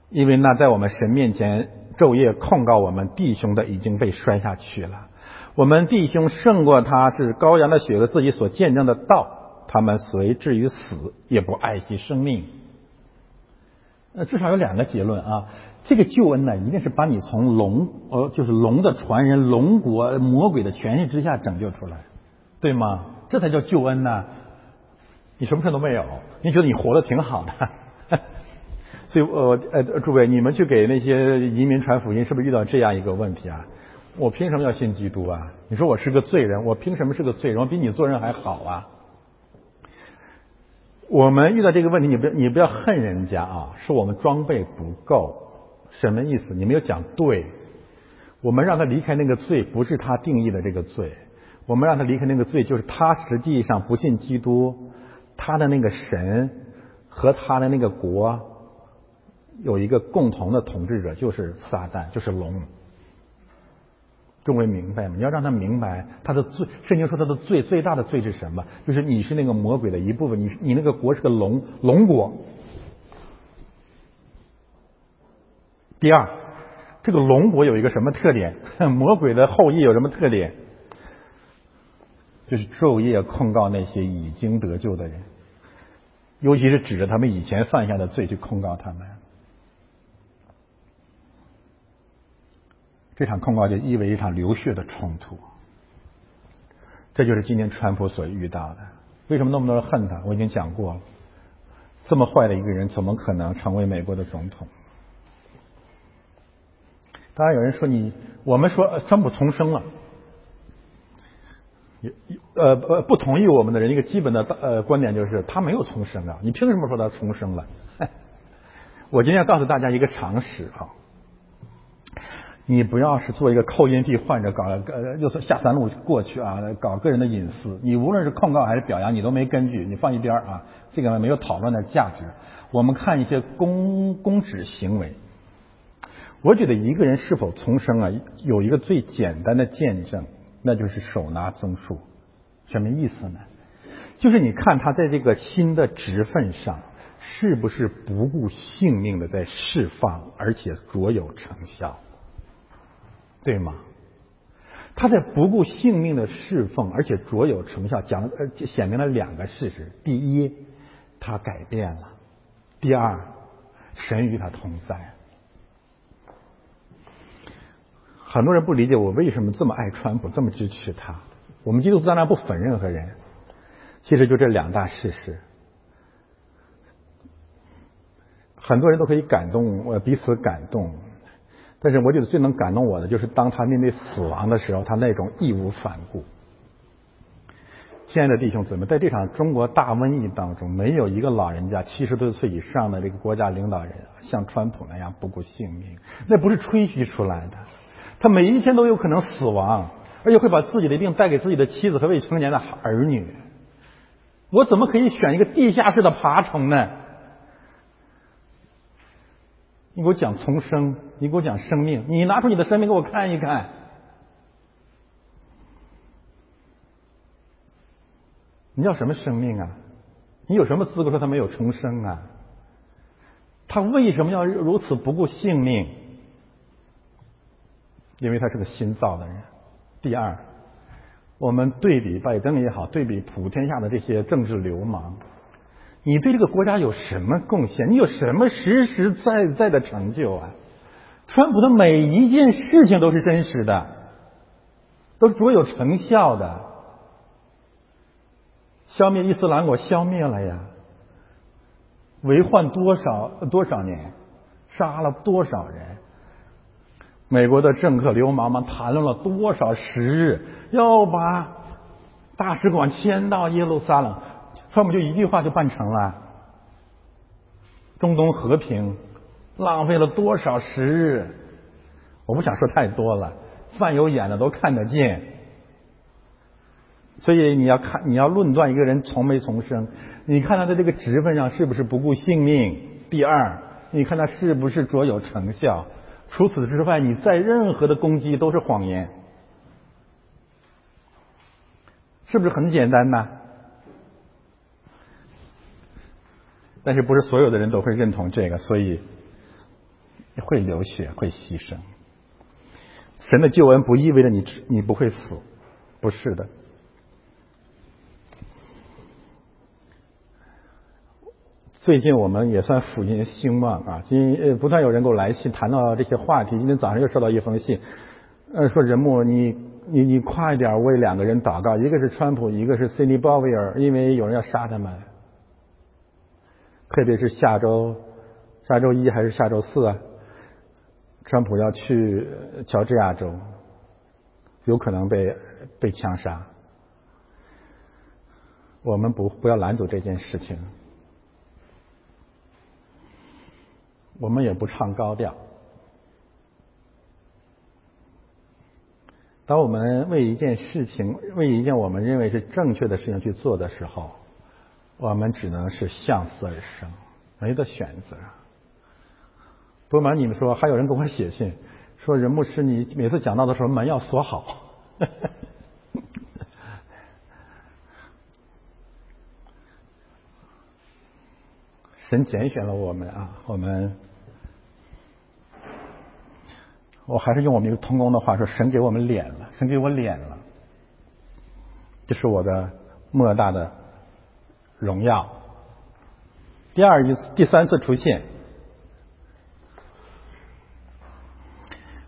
因为那在我们神面前昼夜控告我们弟兄的已经被摔下去了，我们弟兄胜过他，是羔羊的血和自己所见证的道，他们虽至于死也不爱惜生命。呃，至少有两个结论啊，这个救恩呢一定是把你从龙呃就是龙的传人、龙国、魔鬼的权势之下拯救出来，对吗？这才叫救恩呢。你什么事都没有，你觉得你活得挺好的。所以呃呃，诸位，你们去给那些移民传福音，是不是遇到这样一个问题啊？我凭什么要信基督啊？你说我是个罪人，我凭什么是个罪人？我比你做人还好啊！我们遇到这个问题，你不要你不要恨人家啊，是我们装备不够，审问意思，你没有讲对。我们让他离开那个罪，不是他定义的这个罪。我们让他离开那个罪，就是他实际上不信基督，他的那个神和他的那个国有一个共同的统治者，就是撒旦，就是龙。众位明白吗？你要让他明白他的罪。圣经说他的罪最大的罪是什么？就是你是那个魔鬼的一部分，你你那个国是个龙，龙国。第二，这个龙国有一个什么特点？魔鬼的后裔有什么特点？就是昼夜控告那些已经得救的人，尤其是指着他们以前犯下的罪去控告他们。这场控告就意味一场流血的冲突，这就是今天川普所遇到的。为什么那么多人恨他？我已经讲过了，这么坏的一个人，怎么可能成为美国的总统？当然有人说你，我们说川普重生了，呃不不同意我们的人一个基本的呃观点就是他没有重生啊，你凭什么说他重生了？我今天要告诉大家一个常识啊，你不要是做一个扣音癖患者搞呃又下三路过去啊，搞个人的隐私，你无论是控告还是表扬，你都没根据，你放一边啊，这个没有讨论的价值。我们看一些公公职行为。我觉得一个人是否重生啊，有一个最简单的见证，那就是手拿棕树。什么意思呢？就是你看他在这个新的职分上是不是不顾性命的在释放，而且卓有成效，对吗？他在不顾性命的侍奉而且卓有成效，讲呃显明了两个事实：第一，他改变了；第二，神与他同在。很多人不理解我为什么这么爱川普，这么支持他。我们基督徒当然不粉任何人，其实就这两大事实。很多人都可以感动，呃，彼此感动。但是我觉得最能感动我的就是当他面对死亡的时候，他那种义无反顾。亲爱的弟兄姊妹，在这场中国大瘟疫当中，没有一个老人家七十多岁以上的这个国家领导人像川普那样不顾性命，那不是吹嘘出来的。他每一天都有可能死亡，而且会把自己的病带给自己的妻子和未成年的儿女。我怎么可以选一个地下室的爬虫呢？你给我讲重生，你给我讲生命，你拿出你的生命给我看一看。你要什么生命啊？你有什么资格说他没有重生啊？他为什么要如此不顾性命？因为他是个新造的人。第二，我们对比拜登也好，对比普天下的这些政治流氓，你对这个国家有什么贡献？你有什么实实在在的成就啊？川普的每一件事情都是真实的，都是卓有成效的。消灭伊斯兰国消灭了呀，为患多少多少年，杀了多少人？美国的政客流氓们谈论了多少时日，要把大使馆迁到耶路撒冷，川普就一句话就办成了。中东和平浪费了多少时日？我不想说太多了，饭有眼的都看得见。所以你要看，你要论断一个人从没重生，你看他的这个职分上是不是不顾性命？第二，你看他是不是卓有成效？除此之外，你在任何的攻击都是谎言，是不是很简单呢？但是不是所有的人都会认同这个，所以会流血，会牺牲。神的救恩不意味着你你不会死，不是的。最近我们也算福音兴旺啊，今呃不断有人给我来信谈到这些话题。今天早上又收到一封信，呃说人牧你你你快点为两个人祷告，一个是川普，一个是辛迪鲍威尔，因为有人要杀他们，特别是下周下周一还是下周四啊，川普要去乔治亚州，有可能被被枪杀。我们不不要拦阻这件事情。我们也不唱高调，当我们为一件事情，为一件我们认为是正确的事情去做的时候，我们只能是向死而生，没得选择。不瞒你们说，还有人给我写信说，任牧师，你每次讲到的时候门要锁好。呵呵，神拣选了我们啊，我们我还是用我们一个同工的话说，神给我们脸了，神给我脸了，这是我的莫大的荣耀。第二一次第三次出现，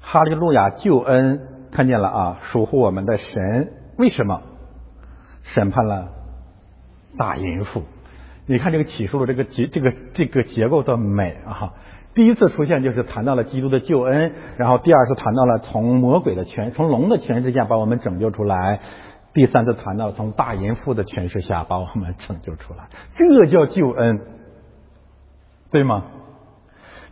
哈利路亚，救恩，看见了啊，属乎我们的神为什么审判了大淫妇。你看这个启示录这个结这个这个结构的美啊！第一次出现就是谈到了基督的救恩，然后第二次谈到了从魔鬼的权从龙的权势下把我们拯救出来，第三次谈到了从大淫妇的权势下把我们拯救出来，这叫救恩，对吗？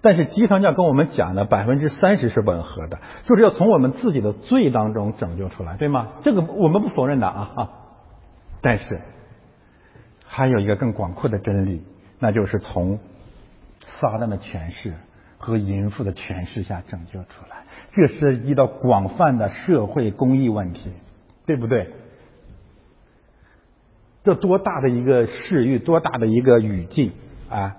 但是基督教跟我们讲的百分之三十是吻合的，就是要从我们自己的罪当中拯救出来，对吗？这个我们不否认的啊，但是还有一个更广阔的真理，那就是从撒旦的权势和淫妇的权势下拯救出来，这是一道广泛的社会公益问题，对不对？这多大的一个视域，多大的一个语境啊！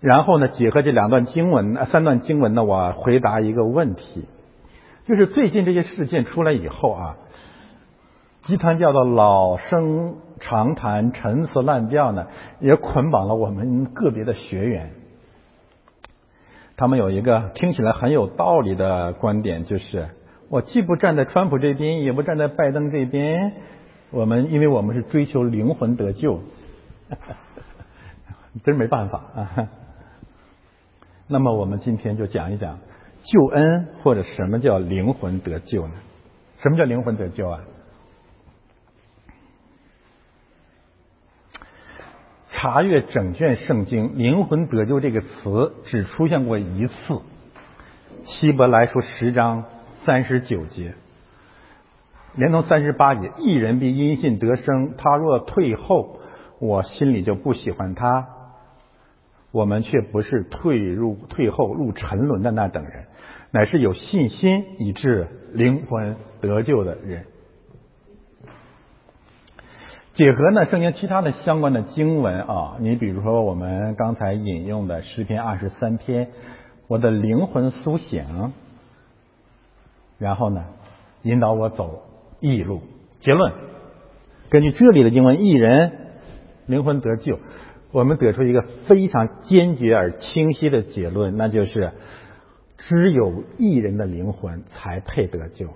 然后呢，结合这两段经文、啊、三段经文呢，我回答一个问题，就是最近这些事件出来以后啊，集团教的老生常谈、陈词滥调呢，也捆绑了我们个别的学员。他们有一个听起来很有道理的观点，就是我既不站在川普这边，也不站在拜登这边，我们因为我们是追求灵魂得救，呵呵，真没办法啊。那么我们今天就讲一讲救恩，或者什么叫灵魂得救呢？什么叫灵魂得救啊？查阅整卷圣经，灵魂得救这个词只出现过一次，希伯来书十章三十九节，连同三十八节，一人必因信得生，他若退后，我心里就不喜欢他。我们却不是退入退后入沉沦的那等人，乃是有信心以致灵魂得救的人。结合呢圣经其他的相关的经文啊，你比如说我们刚才引用的诗篇二十三篇，我的灵魂苏醒，然后呢引导我走义路。结论，根据这里的经文，义人灵魂得救，我们得出一个非常坚决而清晰的结论，那就是只有义人的灵魂才配得救。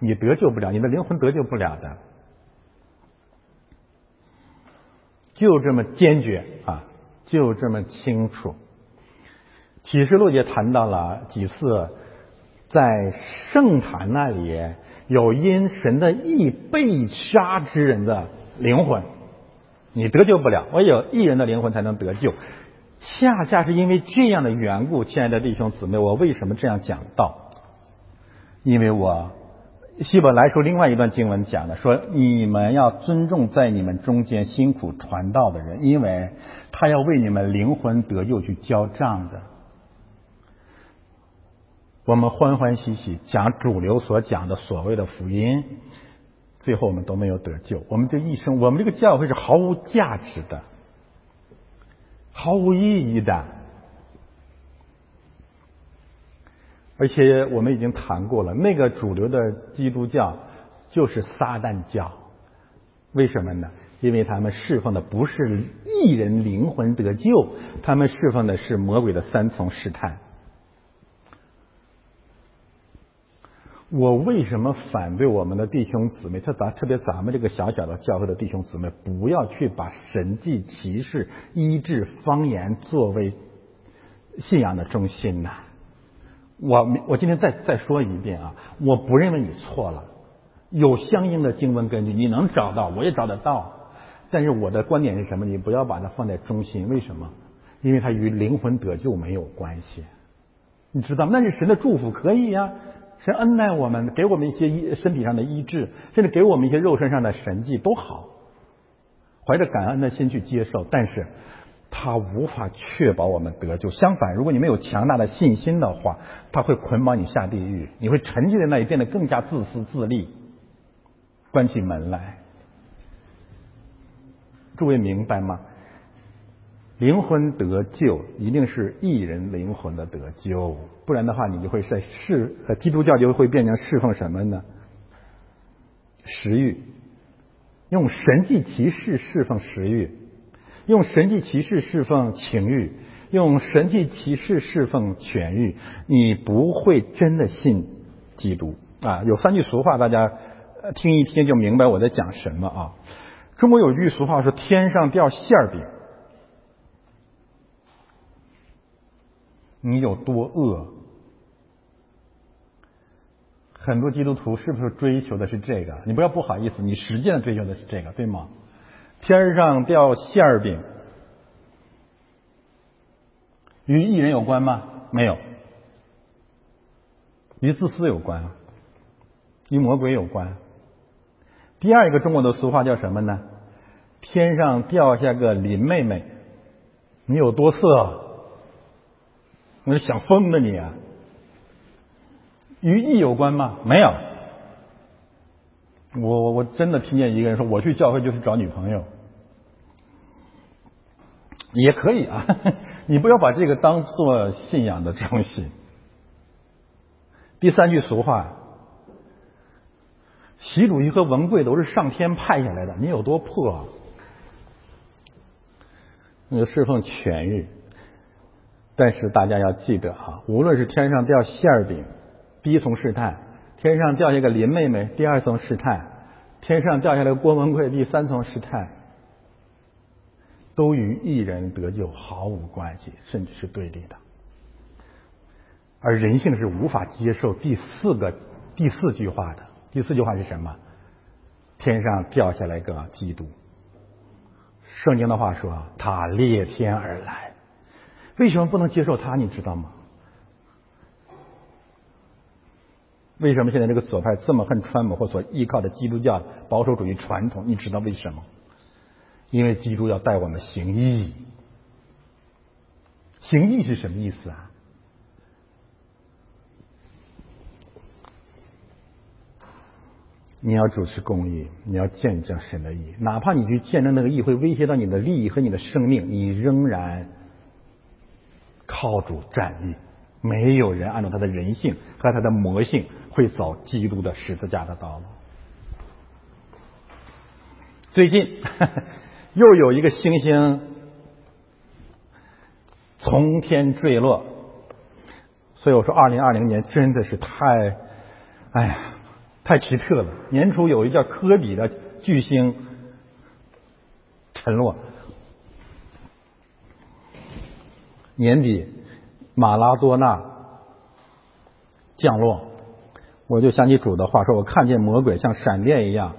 你得救不了，你的灵魂得救不了的，就这么坚决啊，就这么清楚。启示录也谈到了几次，在圣坛那里有因神的义被杀之人的灵魂，你得救不了，唯有义人的灵魂才能得救。恰恰是因为这样的缘故，亲爱的弟兄姊妹，我为什么这样讲道？因为我希伯来书另外一段经文讲的说，你们要尊重在你们中间辛苦传道的人，因为他要为你们灵魂得救去交账的。我们欢欢喜喜讲主流所讲的所谓的福音，最后我们都没有得救，我们这一生，我们这个教会是毫无价值的，毫无意义的。而且我们已经谈过了，那个主流的基督教就是撒旦教，为什么呢？因为他们侍奉的不是义人灵魂得救，他们侍奉的是魔鬼的三重试探。我为什么反对我们的弟兄姊妹，特咱特别咱们这个小小的教会的弟兄姊妹，不要去把神迹奇事、医治、方言作为信仰的中心呢？我我今天再再说一遍啊，我不认为你错了，有相应的经文根据，你能找到，我也找得到。但是我的观点是什么？你不要把它放在中心，为什么？因为它与灵魂得救没有关系，你知道，那是神的祝福，可以呀、啊，神恩待我们，给我们一些身体上的医治，甚至给我们一些肉身上的神迹都好，怀着感恩的心去接受，但是他无法确保我们得救。相反，如果你没有强大的信心的话，他会捆绑你下地狱，你会沉浸在那里，变得更加自私自利，关起门来。诸位明白吗？灵魂得救一定是一人灵魂的得救，不然的话你就会在侍基督教就会变成侍奉什么呢？食欲，用神迹奇事侍奉食欲，用神迹奇事侍奉情欲，用神迹奇事侍奉权欲，你不会真的信基督啊！有三句俗话，大家听一听就明白我在讲什么啊！中国有句俗话说天上掉馅儿饼，你有多饿？很多基督徒是不是追求的是这个？你不要不好意思，你实际上追求的是这个，对吗？天上掉馅儿饼与一人有关吗？没有。与自私有关，与魔鬼有关。第二个中国的俗话叫什么呢？天上掉下个林妹妹，你有多色？你是想疯的你啊！与义有关吗？没有。我我真的听见一个人说，我去教会就是找女朋友，也可以啊。呵呵，你不要把这个当做信仰的东西。第三句俗话，习主席和文贵都是上天派下来的，你有多破啊？那就侍奉权欲。但是大家要记得啊，无论是天上掉馅儿饼，第一层试探；天上掉下个林妹妹，第二层试探；天上掉下来郭文贵，第三层试探，都与一人得救毫无关系，甚至是对立的。而人性是无法接受第四个第四句话的。第四句话是什么？天上掉下来个基督。圣经的话说，他裂天而来。为什么不能接受他？你知道吗？为什么现在这个左派这么恨川普或所依靠的基督教保守主义传统？你知道为什么？因为基督要带我们行义。行义是什么意思啊？你要主持公义，你要见证神的义，哪怕你去见证那个义会威胁到你的利益和你的生命，你仍然靠主站立。没有人按照他的人性和他的魔性会走基督的十字架的道路。最近呵呵又有一个星星从天坠落，所以我说二零二零年真的是太哎呀太奇特了。年初有一叫科比的巨星沉落，年底马拉多纳降落，我就想起主的话说，我看见魔鬼像闪电一样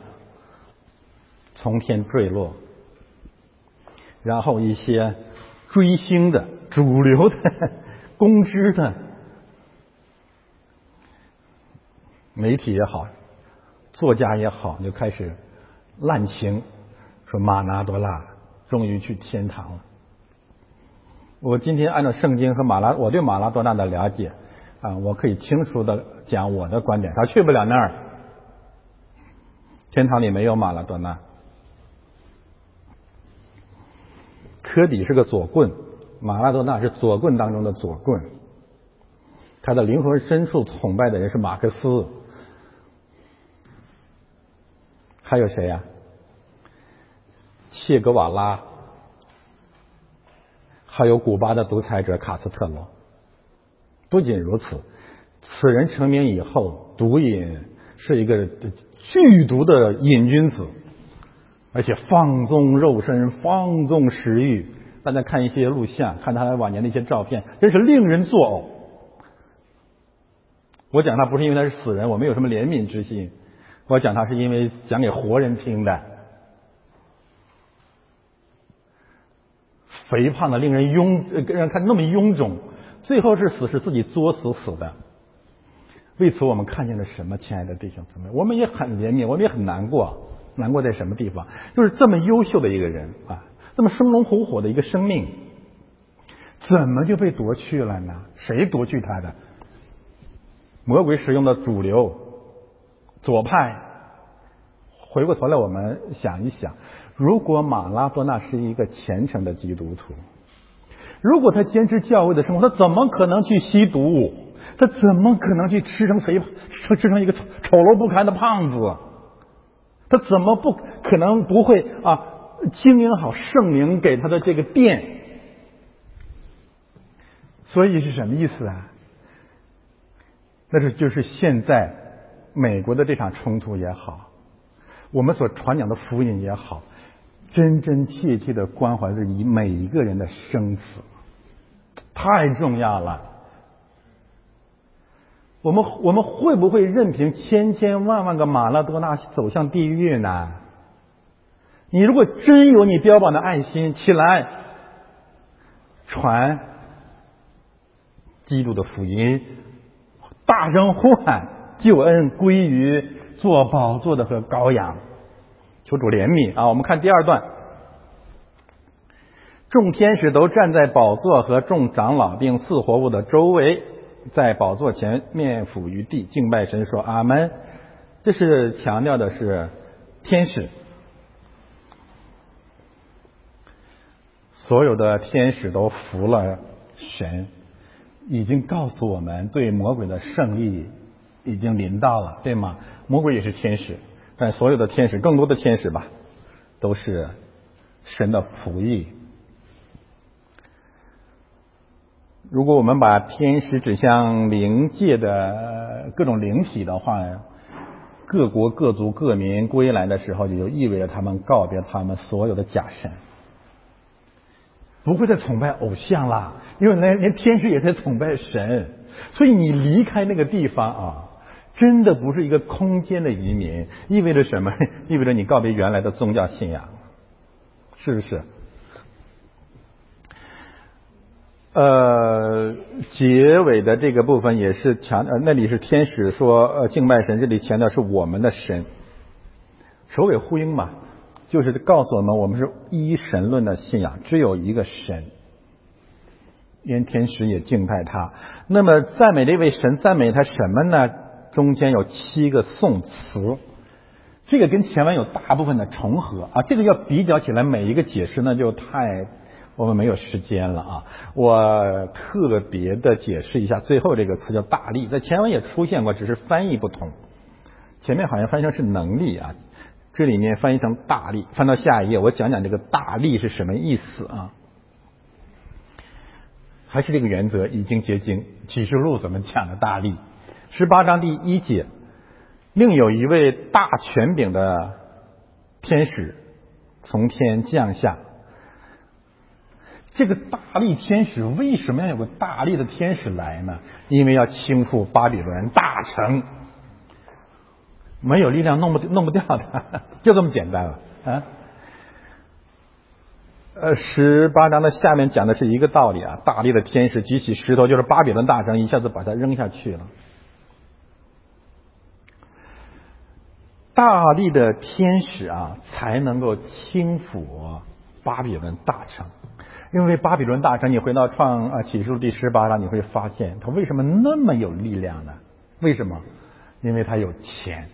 从天坠落，然后一些追星的主流的公知的媒体也好，作家也好，就开始滥情，说马拉多纳终于去天堂了。我今天按照圣经和马拉我对马拉多纳的了解啊，我可以清楚的讲我的观点，他去不了那儿，天堂里没有马拉多纳。科比是个左棍，马拉多纳是左棍当中的左棍，他的灵魂深处崇拜的人是马克思，还有谁呀、啊？切格瓦拉，还有古巴的独裁者卡斯特罗。不仅如此，此人成名以后毒瘾是一个剧毒的瘾君子，而且放纵肉身，放纵食欲。大家看一些录像，看他晚年的一些照片，真是令人作呕。我讲他不是因为他是死人，我没有什么怜悯之心，我讲他是因为讲给活人听的。肥胖的令人臃，让人看那么臃肿，最后是死是自己作死死的。为此我们看见了什么？亲爱的弟兄姊妹，我们也很怜悯，我们也很难过。难过在什么地方？就是这么优秀的一个人啊，这么生龙活虎的一个生命，怎么就被夺去了呢？谁夺去他的？魔鬼使用的主流左派。回过头来我们想一想，如果马拉多纳是一个虔诚的基督徒，如果他坚持教会的生活，他怎么可能去吸毒？他怎么可能去吃成肥吃成一个丑陋不堪的胖子？他怎么不可能不会啊经营好圣灵给他的这个殿？所以是什么意思啊？那是就是现在美国的这场冲突也好，我们所传讲的福音也好，真真切切的关怀着你每一个人的生死，太重要了。我们我们会不会任凭千千万万个马拉多纳走向地狱呢？你如果真有你标榜的爱心，起来传基督的福音，大声呼喊救恩归于做宝座的和羔羊，求主怜悯啊！我们看第二段，众天使都站在宝座和众长老并四活物的周围，在宝座前面俯于地，敬拜神说阿们。这是强调的是天使，所有的天使都服了神，已经告诉我们对魔鬼的胜利已经临到了，对吗？魔鬼也是天使，但所有的天使，更多的天使吧，都是神的仆役。如果我们把天使指向灵界的各种灵体的话，各国各族各民归来的时候，也就意味着他们告别他们所有的假神，不会再崇拜偶像啦，因为连连天使也在崇拜神。所以你离开那个地方啊，真的不是一个空间的移民，意味着什么？意味着你告别原来的宗教信仰，是不是？呃，结尾的这个部分也是强，呃，那里是天使说呃敬拜神，这里强调是我们的神，首尾呼应嘛，就是告诉我们我们是一神论的信仰，只有一个神。连天使也敬拜他。那么赞美这位神，赞美他什么呢？中间有七个颂词，这个跟前文有大部分的重合啊。这个要比较起来，每一个解释呢就太，我们没有时间了啊。我特别的解释一下，最后这个词叫大力，在前文也出现过，只是翻译不同。前面好像翻译成是能力啊，这里面翻译成大力。翻到下一页，我讲讲这个大力是什么意思啊。还是这个原则，已经结晶启示录怎么讲的大力，十八章第一节，另有一位大权柄的天使从天降下。这个大力天使，为什么要有个大力的天使来呢？因为要倾覆巴比伦大城，没有力量弄不弄不掉的，就这么简单了啊。呃，十八章的下面讲的是一个道理啊，大力的天使举起石头，就是巴比伦大城，一下子把它扔下去了。大力的天使啊，才能够轻抚巴比伦大城，因为巴比伦大城，你回到创啊启示录第十八章，你会发现它为什么那么有力量呢？为什么？因为它有钱，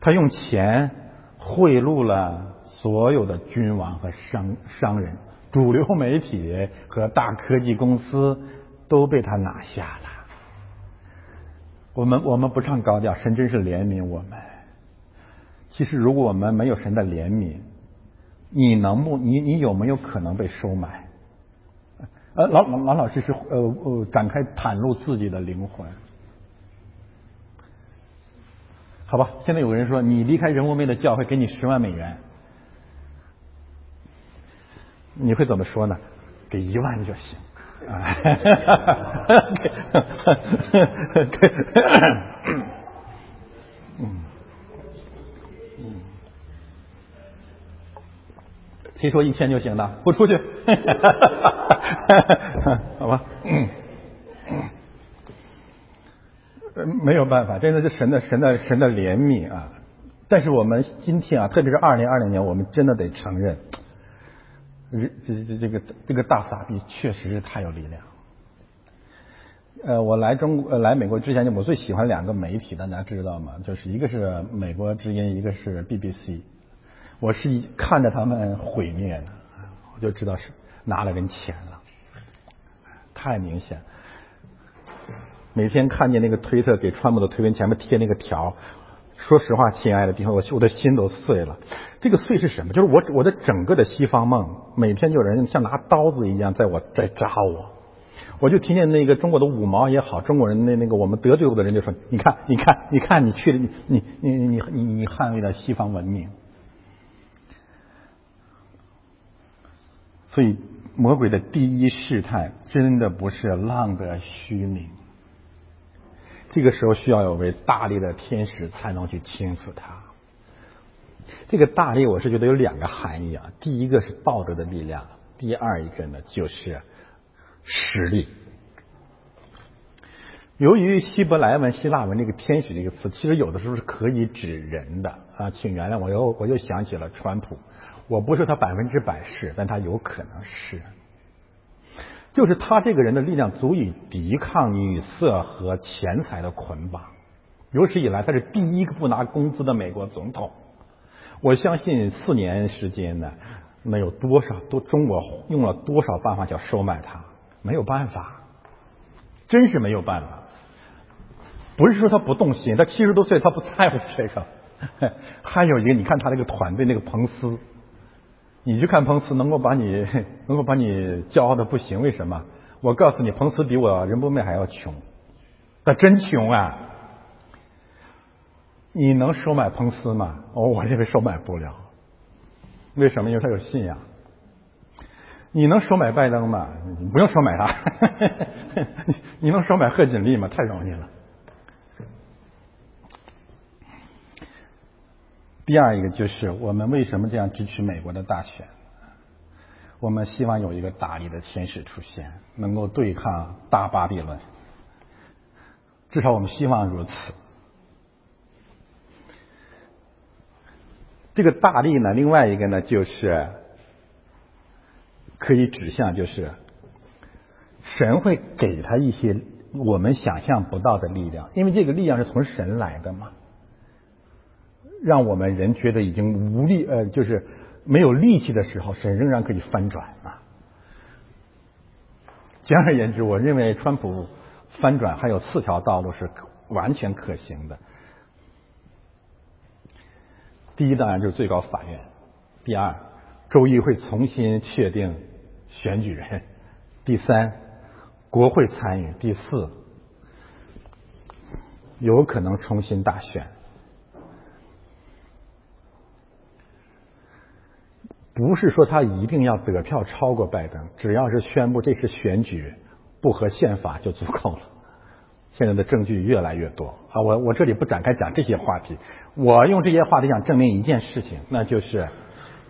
它用钱贿赂了。所有的君王和商商人、主流媒体和大科技公司都被他拿下了。我们我们不唱高调，神真是怜悯我们。其实，如果我们没有神的怜悯，你能不你你有没有可能被收买？呃，老老老老师是呃呃展开袒露自己的灵魂。好吧，现在有人说你离开人物妹的教会，给你十万美元。你会怎么说呢？给一万就行啊！嗯嗯，谁说一千就行的？不出去，好吧？嗯嗯，没有办法，真的是神的神的神的怜悯啊！但是我们今天啊，特别是二零二零年，我们真的得承认，这这这个这个大撒币确实是太有力量。呃，我来中呃来美国之前，我最喜欢两个媒体，大家知道吗？就是一个是美国之音，一个是 B B C。我是看着他们毁灭的，我就知道是拿了人钱了，太明显。每天看见那个推特给川普的推文前面贴那个条，说实话，亲爱的弟兄，我我的心都碎了。这个碎是什么？就是我我的整个的西方梦，每天就有人像拿刀子一样在我在扎我。我就听见那个中国的五毛也好，中国人那那个我们得罪过的人就说：“你看，你看，你看，你去了，你你你你你你捍卫了西方文明。”所以，魔鬼的第一试探真的不是浪得虚名。这个时候需要有位大力的天使才能去轻抚他。这个大力，我是觉得有两个含义啊。第一个是道德的力量，第二一个呢就是实力。由于希伯来文、希腊文这个“天使”这个词，其实有的时候是可以指人的啊。请原谅我又我又想起了川普。我不是他百分之百是，但他有可能是，就是他这个人的力量足以抵抗女色和钱财的捆绑。有史以来，他是第一个不拿工资的美国总统。我相信四年时间呢，没有多少都中国用了多少办法叫收买他，没有办法，真是没有办法。不是说他不动心，他七十多岁他不在乎这个。还有一个，你看他那个团队，那个彭斯。你去看彭斯，能够把你能够把你骄傲的不行，为什么？我告诉你，彭斯比我任波妹还要穷，那真穷啊！你能收买彭斯吗？哦，我认为收买不了。为什么？因为他有信仰。你能收买拜登吗？你不用收买他。你能收买贺锦丽吗？太容易了。第二一个就是我们为什么这样支持美国的大选？我们希望有一个大力的天使出现，能够对抗大巴比伦，至少我们希望如此。这个大力呢，另外一个呢，就是可以指向就是神会给他一些我们想象不到的力量，因为这个力量是从神来的嘛。让我们人觉得已经无力，呃，就是没有力气的时候，神仍然可以翻转啊。简而言之，我认为川普翻转还有四条道路是完全可行的。第一，当然就是最高法院；第二，州议会重新确定选举人；第三，国会参与；第四，有可能重新大选。不是说他一定要得票超过拜登，只要是宣布这次选举不合宪法就足够了。现在的证据越来越多啊，我我这里不展开讲这些话题，我用这些话题想证明一件事情，那就是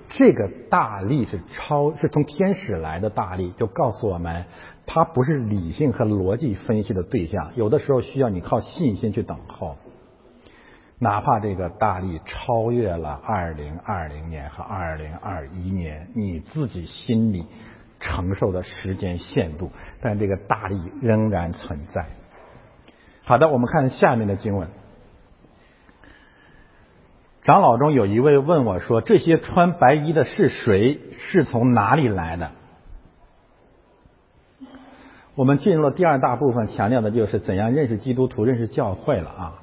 这个大力是超是从天使来的大力，就告诉我们，它不是理性和逻辑分析的对象，有的时候需要你靠信心去等候。哪怕这个大力超越了二零二零年和二零二一年你自己心里承受的时间限度，但这个大力仍然存在。好的，我们看下面的经文。长老中有一位问我说：“这些穿白衣的是谁？是从哪里来的？”我们进入了第二大部分，强调的就是怎样认识基督徒、认识教会了啊。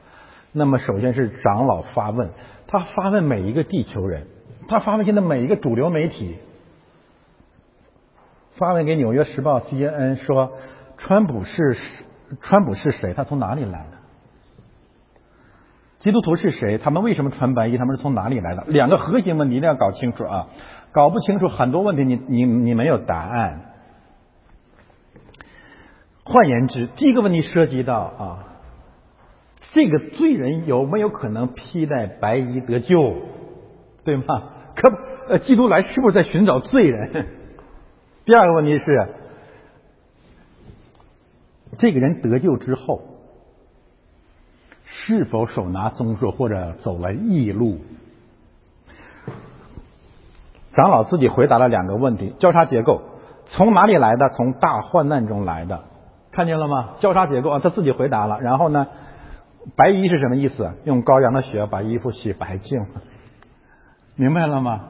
那么首先是长老发问，他发问每一个地球人，他发问现在每一个主流媒体，发问给纽约时报 C N N 说川普是川普是谁，他从哪里来的？基督徒是谁？他们为什么穿白衣？他们是从哪里来的？两个核心问题一定要搞清楚啊，搞不清楚很多问题你你你没有答案。换言之，第一个问题涉及到啊，这个罪人有没有可能披戴白衣得救，对吗？可呃，基督来是不是在寻找罪人？第二个问题是，这个人得救之后，是否手拿棕树或者走了异路？长老自己回答了两个问题：交叉结构，从哪里来的？从大患难中来的，看见了吗？交叉结构啊，他自己回答了。然后呢，白衣是什么意思？用羔羊的血把衣服洗白净，明白了吗？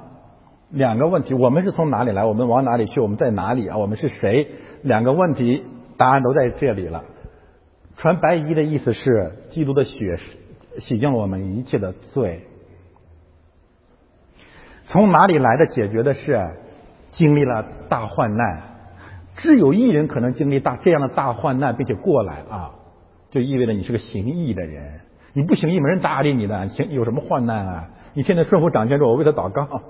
两个问题，我们是从哪里来？我们往哪里去？我们在哪里啊？我们是谁？两个问题，答案都在这里了。穿白衣的意思是，基督的血洗净了我们一切的罪。从哪里来的？解决的是经历了大患难，只有一人可能经历大这样的大患难，并且过来啊，就意味着你是个行义的人。你不行义，没人搭理你的，行有什么患难啊？你天天顺服掌权，说我为他祷告，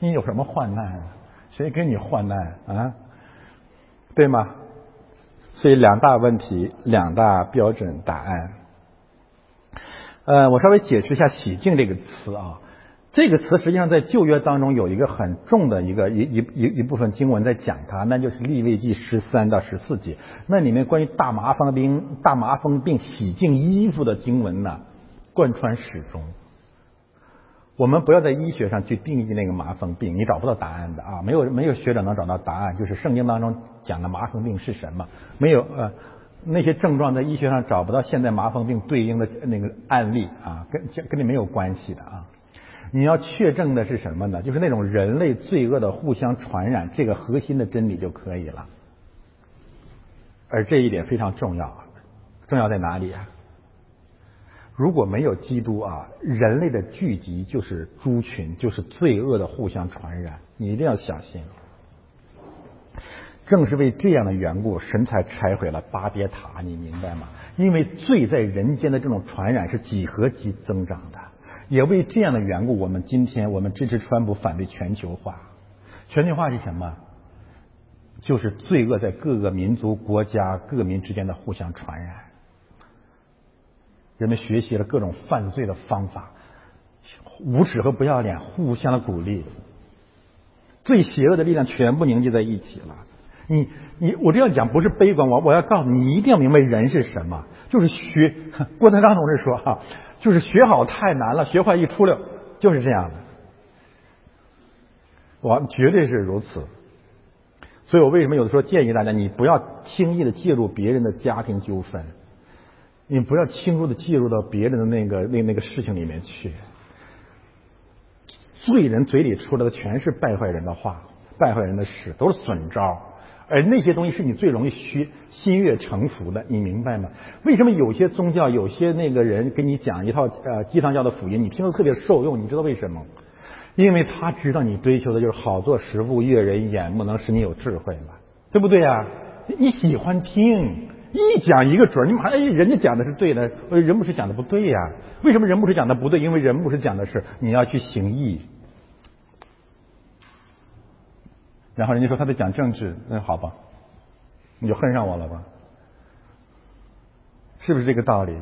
你有什么患难啊？谁给你患难啊？对吗？所以两大问题，两大标准答案。呃，我稍微解释一下洗净这个词啊。这个词实际上在旧约当中有一个很重的一个一一一一部分经文在讲它，那就是利未记十三到十四节，那里面关于大麻风病、大麻风病洗净衣服的经文呢，贯穿始终。我们不要在医学上去定义那个麻风病，你找不到答案的啊，没有没有学者能找到答案，就是圣经当中讲的麻风病是什么，没有呃那些症状在医学上找不到现在麻风病对应的那个案例啊，跟跟你没有关系的啊。你要确证的是什么呢？就是那种人类罪恶的互相传染，这个核心的真理就可以了。而这一点非常重要，重要在哪里啊？如果没有基督啊，人类的聚集就是猪群，就是罪恶的互相传染，你一定要小心。正是为这样的缘故，神才拆毁了巴别塔，你明白吗？因为罪在人间的这种传染是几何级增长的。也为这样的缘故，我们今天我们支持川普，反对全球化。全球化是什么？就是罪恶在各个民族、国家、各民之间的互相传染。人们学习了各种犯罪的方法，无耻和不要脸互相的鼓励，最邪恶的力量全部凝聚在一起了。你你我这样讲不是悲观，我我要告诉你，一定要明白人是什么。就是学郭德纲同志说啊，就是学好太难了，学坏一出溜，就是这样的。我绝对是如此。所以我为什么有的时候建议大家，你不要轻易的介入别人的家庭纠纷，你不要轻易的介入到别人的那个那那个事情里面去。罪人嘴里出来的全是败坏人的话，败坏人的事，都是损招。而那些东西是你最容易虚心悦诚服的，你明白吗？为什么有些宗教有些那个人给你讲一套呃鸡汤教的福音，你听得特别受用，你知道为什么？因为他知道你追求的就是好做食物悦人眼目，能使你有智慧嘛，对不对啊？你喜欢听，一讲一个准，你马上哎，人家讲的是对的，人牧师讲的不对呀、啊？为什么人牧师讲的不对？因为人牧师讲的是你要去行义。然后人家说他在讲政治，那好吧，你就恨上我了吧？是不是这个道理？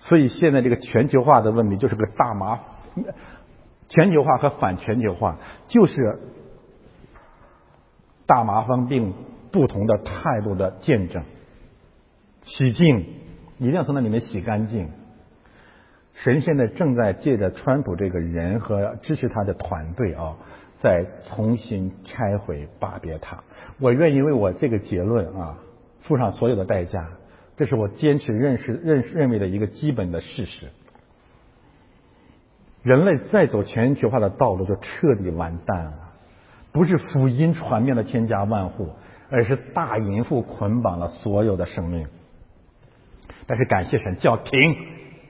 所以现在这个全球化的问题就是个大麻，全球化和反全球化就是大麻风病不同的态度的见证。洗净，一定要从那里面洗干净。神现在正在借着川普这个人和支持他的团队啊、哦。再重新拆毁巴别塔，我愿意为我这个结论啊付上所有的代价，这是我坚持认识、认识、认为的一个基本的事实。人类再走全球化的道路就彻底完蛋了，不是福音传遍了千家万户，而是大淫妇捆绑了所有的生命。但是感谢神，叫停，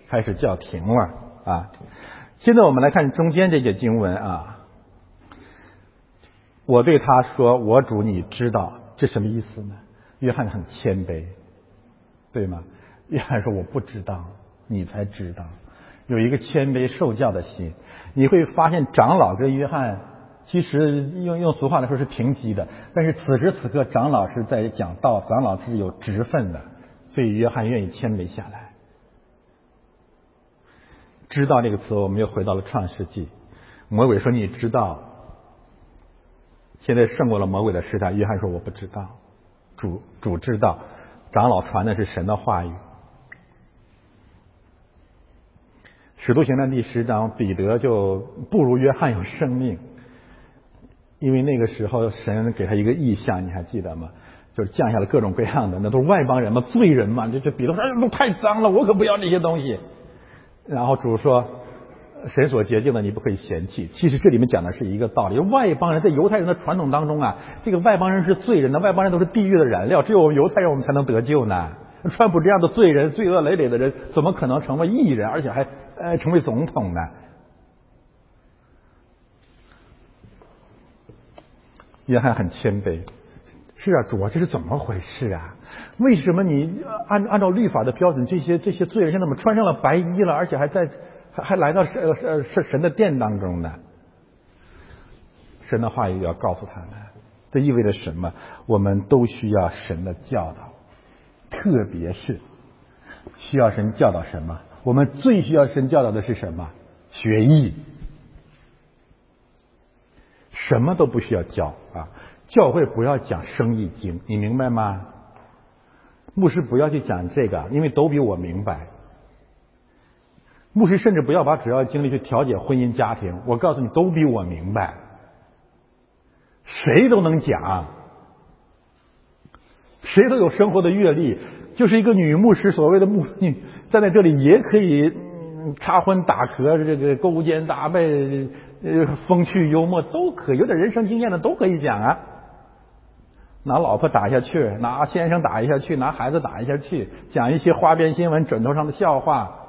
开始叫停了啊！现在我们来看中间这些经文啊。我对他说：“我主，你知道。”这什么意思呢？约翰很谦卑，对吗？约翰说：“我不知道，你才知道。”有一个谦卑受教的心，你会发现长老跟约翰其实用用俗话来说是平级的，但是此时此刻长老是在讲道，长老是有职分的，所以约翰愿意谦卑下来。知道这个词，我们又回到了创世纪。魔鬼说：“你知道。”现在胜过了魔鬼的试探，约翰说：“我不知道，主主知道。”长老传的是神的话语，使徒行传第十章，彼得就不如约翰有生命，因为那个时候神给他一个意象，你还记得吗？就是降下了各种各样的，那都是外邦人嘛，罪人嘛，这这彼得说、哎、都太脏了，我可不要这些东西。然后主说，神所洁净的你不可以嫌弃。其实这里面讲的是一个道理，外邦人在犹太人的传统当中啊，这个外邦人是罪人的，外邦人都是地狱的燃料，只有犹太人我们才能得救呢。川普这样的罪人，罪恶累累的人，怎么可能成为艺人，而且还、呃、成为总统呢？约翰很谦卑，是啊，主啊，这是怎么回事啊？为什么你按按照律法的标准，这些这些罪人现在怎么穿上了白衣了，而且还在还还来到神神神的殿当中呢？神的话语要告诉他们，这意味着什么？我们都需要神的教导。特别是需要神教导什么？我们最需要神教导的是什么？学艺。什么都不需要教啊！教会不要讲生意经，你明白吗？牧师不要去讲这个，因为都比我明白。牧师甚至不要把主要精力去调解婚姻家庭，我告诉你，都比我明白。谁都能讲。谁都有生活的阅历，就是一个女牧师，所谓的牧女，站在这里也可以、嗯、插荤打壳，这个勾肩搭背，呃，风趣幽默都可以，有点人生经验的都可以讲啊。拿老婆打下去，拿先生打一下去，拿孩子打一下去，讲一些花边新闻、枕头上的笑话。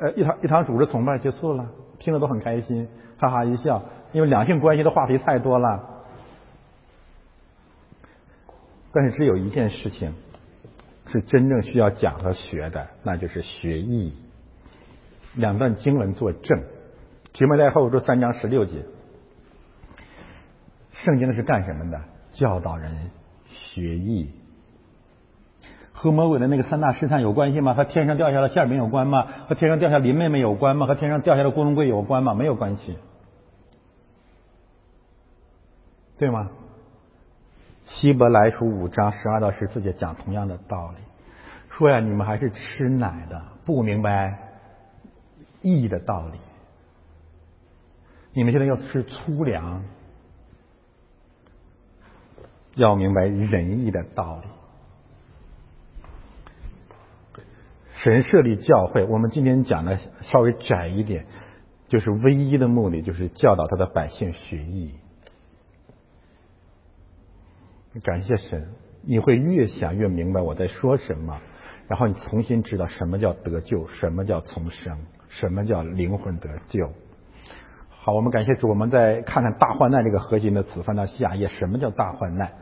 呃，一堂一堂组织崇拜结束了，听得都很开心，哈哈一笑，因为两性关系的话题太多了。但是只有一件事情是真正需要讲和学的，那就是学艺。两段经文作证，提摩太后书三章十六节，圣经是干什么的？教导人学艺。和魔鬼的那个三大试探有关系吗？和天上掉下的馅饼有关吗？和天上掉下林妹妹有关吗？和天上掉下的郭荣贵有关吗？没有关系，对吗？希伯来书五章十二到十四节讲同样的道理，说呀，你们还是吃奶的，不明白义的道理。你们现在要吃粗粮，要明白仁义的道理。神设立教会，我们今天讲的稍微窄一点，就是唯一的目的，就是教导他的百姓学义。感谢神，你会越想越明白我在说什么，然后你重新知道什么叫得救，什么叫重生，什么叫灵魂得救。好，我们感谢主，我们再看看大患难这个核心的词，翻到下页。什么叫大患难？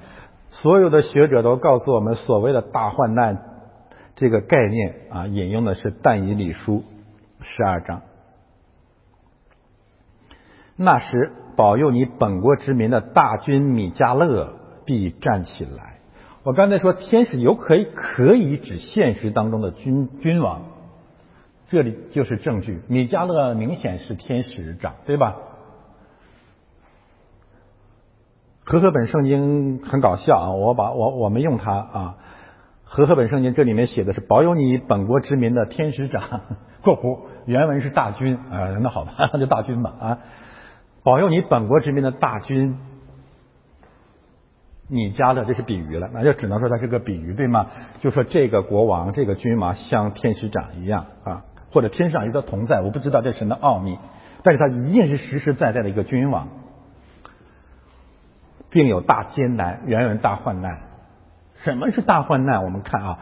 所有的学者都告诉我们，所谓的大患难这个概念啊，引用的是但以理书十二章。那时保佑你本国之民的大军米迦勒必站起来。我刚才说天使有可以可以指现实当中的君君王，这里就是证据。米迦勒明显是天使长，对吧？和合本圣经很搞笑啊，我把我我们用它啊。和合本圣经这里面写的是保佑你本国之民的天使长，括弧原文是大军啊，那好吧，就大军吧啊，保佑你本国之民的大军。米迦勒，这是比喻了，那就只能说它是个比喻，对吗？就说这个国王这个君王像天使长一样啊，或者天上与他同在，我不知道这神的奥秘，但是他一定是实实在在的一个君王，并有大艰难，原文大患难。什么是大患难？我们看啊，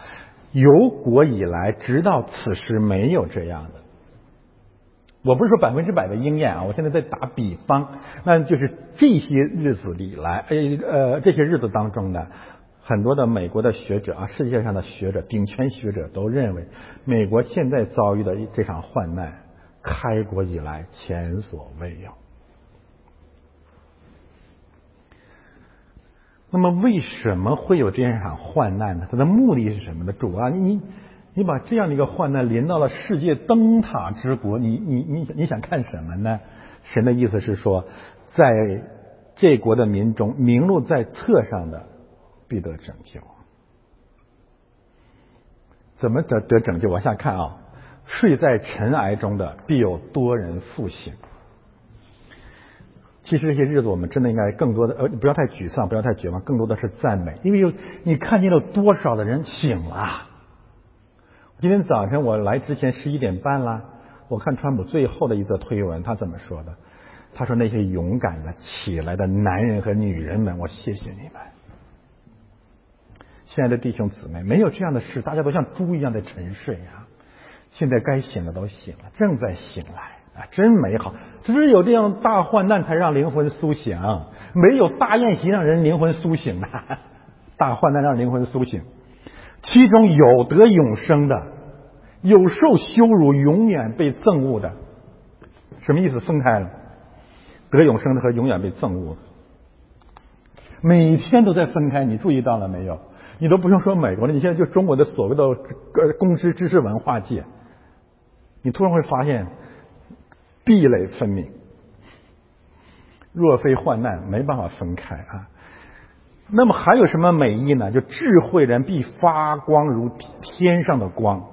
由国以来直到此时没有这样的。我不是说百分之百的应验啊，我现在在打比方，那就是这些日子里来，呃，这些日子当中呢，很多的美国的学者啊，世界上的学者，顶尖学者都认为，美国现在遭遇的这场患难，开国以来前所未有。那么为什么会有这样一场患难呢？它的目的是什么呢？主啊，你。你把这样的一个患难临到了世界灯塔之国，你你你你想看什么呢？神的意思是说，在这国的民中，名录在册上的必得拯救。怎么得得拯救？往下看啊，睡在尘埃中的必有多人复醒。其实这些日子我们真的应该更多的呃不要太沮丧，不要太绝望，更多的是赞美，因为有你看见了多少的人醒了。今天早上我来之前十一点半啦，我看川普最后的一则推文，他怎么说的？他说那些勇敢的起来的男人和女人们，我谢谢你们。亲爱的弟兄姊妹，没有这样的事，大家都像猪一样在沉睡啊，现在该醒的都醒了，正在醒来。啊，真美好！只有这样大患难才让灵魂苏醒，没有大宴席让人灵魂苏醒的，大患难让灵魂苏醒。其中有得永生的，有受羞辱、永远被憎恶的。什么意思？分开了，得永生的和永远被憎恶的，每天都在分开。你注意到了没有？你都不用说美国了，你现在就中国的所谓的呃公知知识文化界，你突然会发现。壁垒分明，若非患难没办法分开啊。那么还有什么美意呢？就智慧人必发光如天上的光，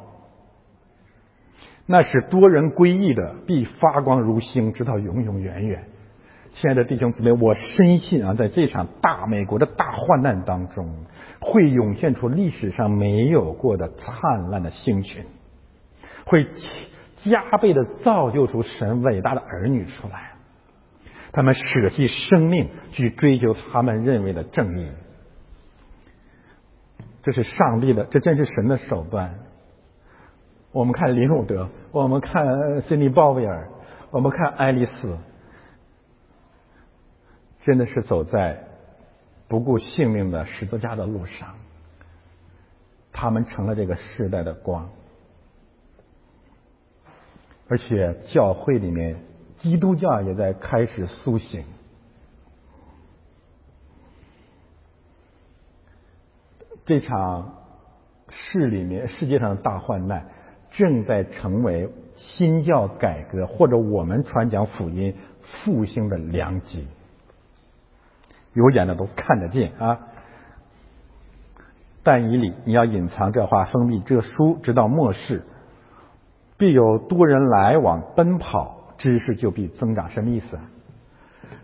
那是多人归义的必发光如星，直到永永远远。亲爱的弟兄姊妹，我深信啊，在这场大美国的大患难当中，会涌现出历史上没有过的灿烂的星群，会加倍的造就出神伟大的儿女出来，他们舍弃生命去追求他们认为的正义，这是上帝的，这真是神的手段。我们看林伍德，我们看辛迪·鲍威尔，我们看爱丽丝，真的是走在不顾性命的十字架的路上，他们成了这个世代的光。而且教会里面基督教也在开始苏醒，这场世里面世界上的大患难正在成为新教改革或者我们传讲福音复兴的良机，有眼的都看得见啊。但以理，你要隐藏这话，封闭这书，直到末世，必有多人来往奔跑，知识就必增长。什么意思啊？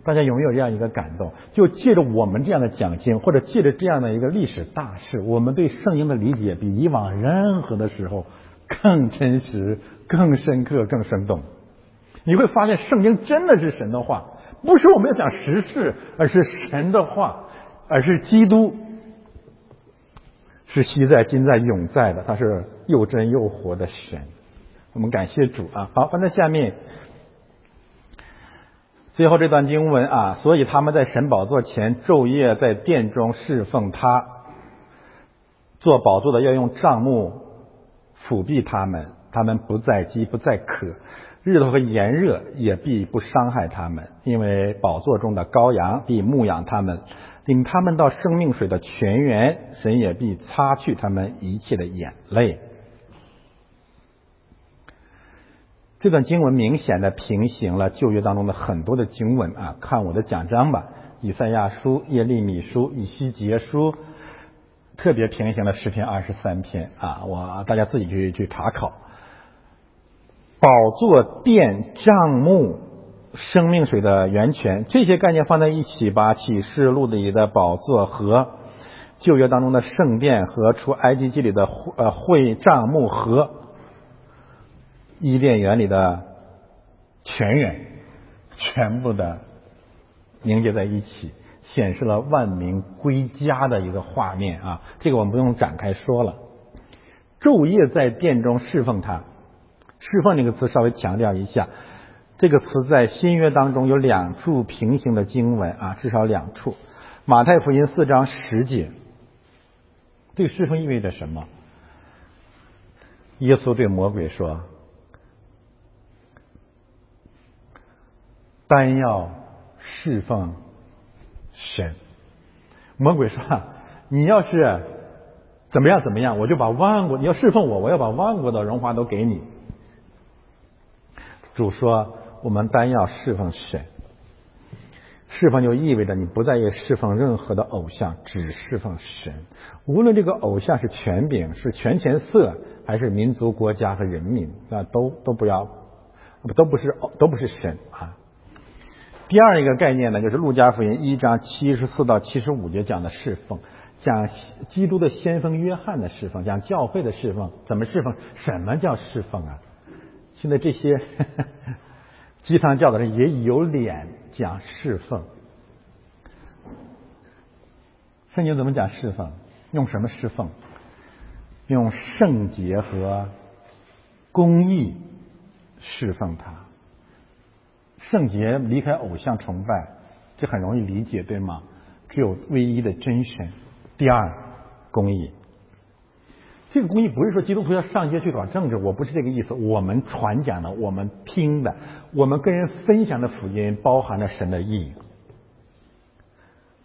大家有没有这样一个感动？就借着我们这样的讲经，或者借着这样的一个历史大事，我们对圣经的理解比以往任何的时候更真实、更深刻、更生动。你会发现圣经真的是神的话，不是我们要讲时事，而是神的话，而是基督，是昔在、今在、永在的，他是又真又活的神。我们感谢主啊！好，翻到下面，最后这段经文啊，所以他们在神宝座前昼夜在殿中侍奉他，做宝座的要用帐幕辅庇他们，他们不再饥不再渴，日头和炎热也必不伤害他们，因为宝座中的羔羊必牧养他们，领他们到生命水的泉源，神也必擦去他们一切的眼泪。这段经文明显的平行了旧约当中的很多的经文啊，看我的讲章吧，以赛亚书、耶利米书、以西结书，特别平行了诗篇二十三篇啊，我大家自己去去查考。宝座、殿、帐幕、生命水的源泉，这些概念放在一起，把启示录里的宝座和旧约当中的圣殿和出埃及记里的呃会帐幕和伊甸园里的泉源全部的凝结在一起，显示了万民归家的一个画面啊！这个我们不用展开说了。昼夜在殿中侍奉他，侍奉这个词稍微强调一下，这个词在新约当中有两处平行的经文啊，至少两处。马太福音四章十节，这个侍奉意味着什么？耶稣对魔鬼说。单要侍奉神，魔鬼说：“你要是怎么样怎么样，我就把万国，你要侍奉我，我要把万国的荣华都给你。”主说：“我们单要侍奉神。”释放就意味着你不再释放任何的偶像，只释放神。无论这个偶像是权柄、是权钱色，还是民族、国家和人民，那都都不要，都不是都不是神啊。第二一个概念呢，就是路加福音一章七十四到七十五节讲的侍奉，讲基督的先锋约翰的侍奉，讲教会的侍奉，怎么侍奉？什么叫侍奉啊？现在这些呵呵鸡汤教的人也有脸讲侍奉，圣经怎么讲侍奉？用什么侍奉？用圣洁和公义侍奉他。圣洁离开偶像崇拜，这很容易理解，对吗？只有唯一的真神。第二，公义。这个公益不是说基督徒要上街去搞政治，我不是这个意思。我们传讲的，我们听的，我们跟人分享的福音，包含了神的意义。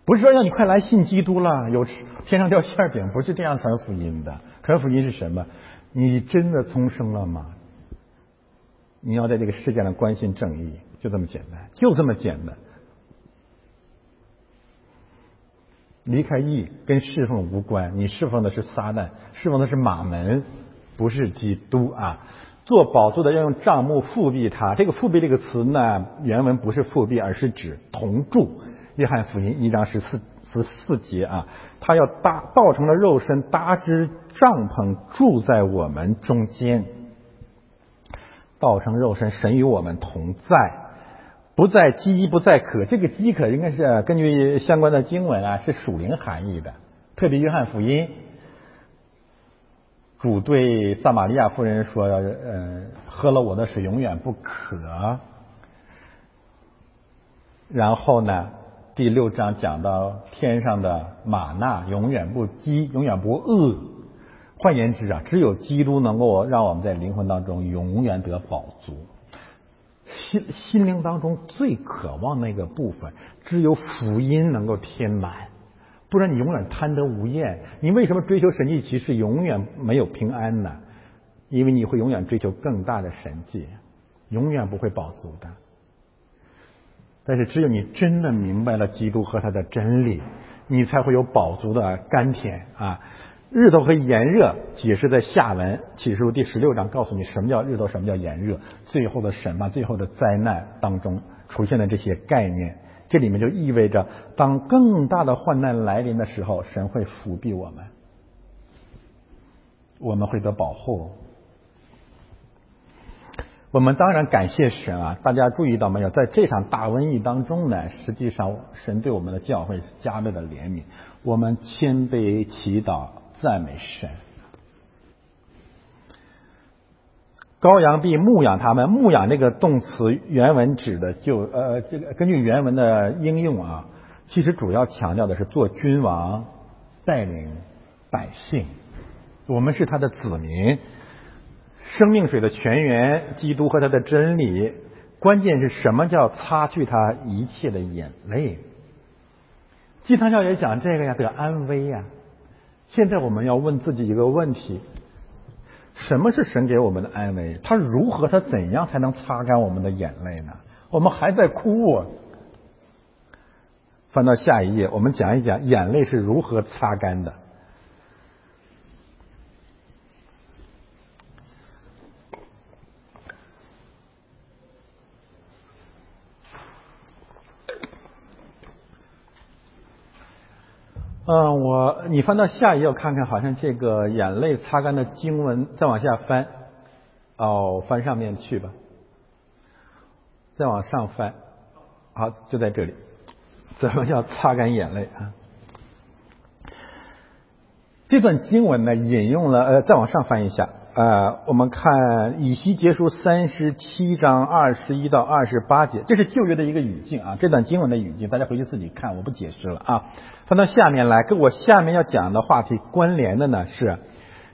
不是说让你快来信基督了，有天上掉馅饼，不是这样传福音的。传福音是什么？你真的重生了吗？你要在这个世界上关心正义，就这么简单，就这么简单。离开义跟侍奉无关，你侍奉的是撒旦，侍奉的是马门，不是基督啊！做宝座的要用帐幕覆庇他。这个覆庇这个词呢，原文不是覆庇，而是指同住。约翰福音一章十四十四节啊，他要搭道成了肉身，搭支帐篷住在我们中间。道成肉身，神与我们同在。不在饥，不在渴。这个饥渴应该是根据相关的经文啊，是属灵含义的。特别约翰福音，主对撒玛利亚妇人说：“呃，喝了我的水永远不渴。”然后呢，第六章讲到天上的玛纳永远不饥，永远不饿。换言之啊，只有基督能够让我们在灵魂当中永远得饱足。心心灵当中最渴望那个部分，只有福音能够填满，不然你永远贪得无厌。你为什么追求神迹奇事永远没有平安呢？因为你会永远追求更大的神迹，永远不会饱足的。但是只有你真的明白了基督和他的真理，你才会有饱足的甘甜啊！日头和炎热解释在下文，启示录第十六章告诉你什么叫日头，什么叫炎热。最后的审判、最后的灾难当中出现了这些概念，这里面就意味着当更大的患难来临的时候，神会扶庇我们，我们会得保护。我们当然感谢神啊！大家注意到没有，在这场大瘟疫当中呢，实际上神对我们的教会是加倍的怜悯，我们谦卑祈祷赞美神。羔羊必牧养他们。牧养这个动词原文指的就呃，这个根据原文的应用啊，其实主要强调的是做君王，带领百姓，我们是他的子民。生命水的泉源，基督和他的真理。关键是什么叫擦去他一切的眼泪？鸡汤教也讲这个呀，得安危呀。现在我们要问自己一个问题：什么是神给我们的安慰？他如何，他怎样才能擦干我们的眼泪呢？我们还在哭啊。翻到下一页，我们讲一讲眼泪是如何擦干的。嗯，我你翻到下一页，我看看，好像这个眼泪擦干的经文，再往下翻，哦，翻上面去吧，再往上翻，好，就在这里，怎么叫擦干眼泪啊？这段经文呢，引用了，呃，再往上翻一下，呃，我们看以西结书三十七章二十一到二十八节，这是旧约的一个语境啊，这段经文的语境，大家回去自己看，我不解释了啊。翻到下面来，跟我下面要讲的话题关联的呢，是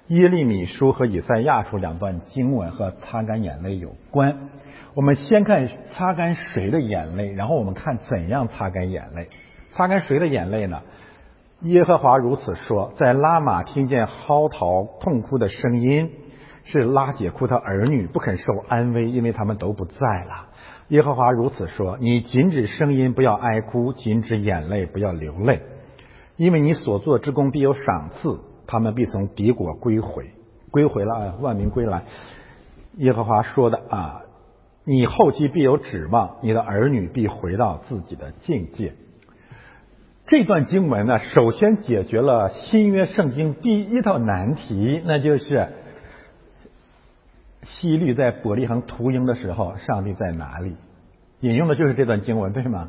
耶利米书和以赛亚书两段经文和擦干眼泪有关。我们先看擦干谁的眼泪，然后我们看怎样擦干眼泪。擦干谁的眼泪呢？耶和华如此说，在拉玛听见嚎啕痛哭的声音，是拉姐哭她儿女，不肯受安慰，因为他们都不在了。耶和华如此说，你禁止声音，不要哀哭，禁止眼泪，不要流泪，因为你所做之功必有赏赐，他们必从敌国归回，归回了万民归来。耶和华说的啊，你后期必有指望，你的儿女必回到自己的境界。这段经文呢，首先解决了新约圣经第一道难题，那就是希律在伯利恒屠鹰的时候，上帝在哪里？引用的就是这段经文，对吗？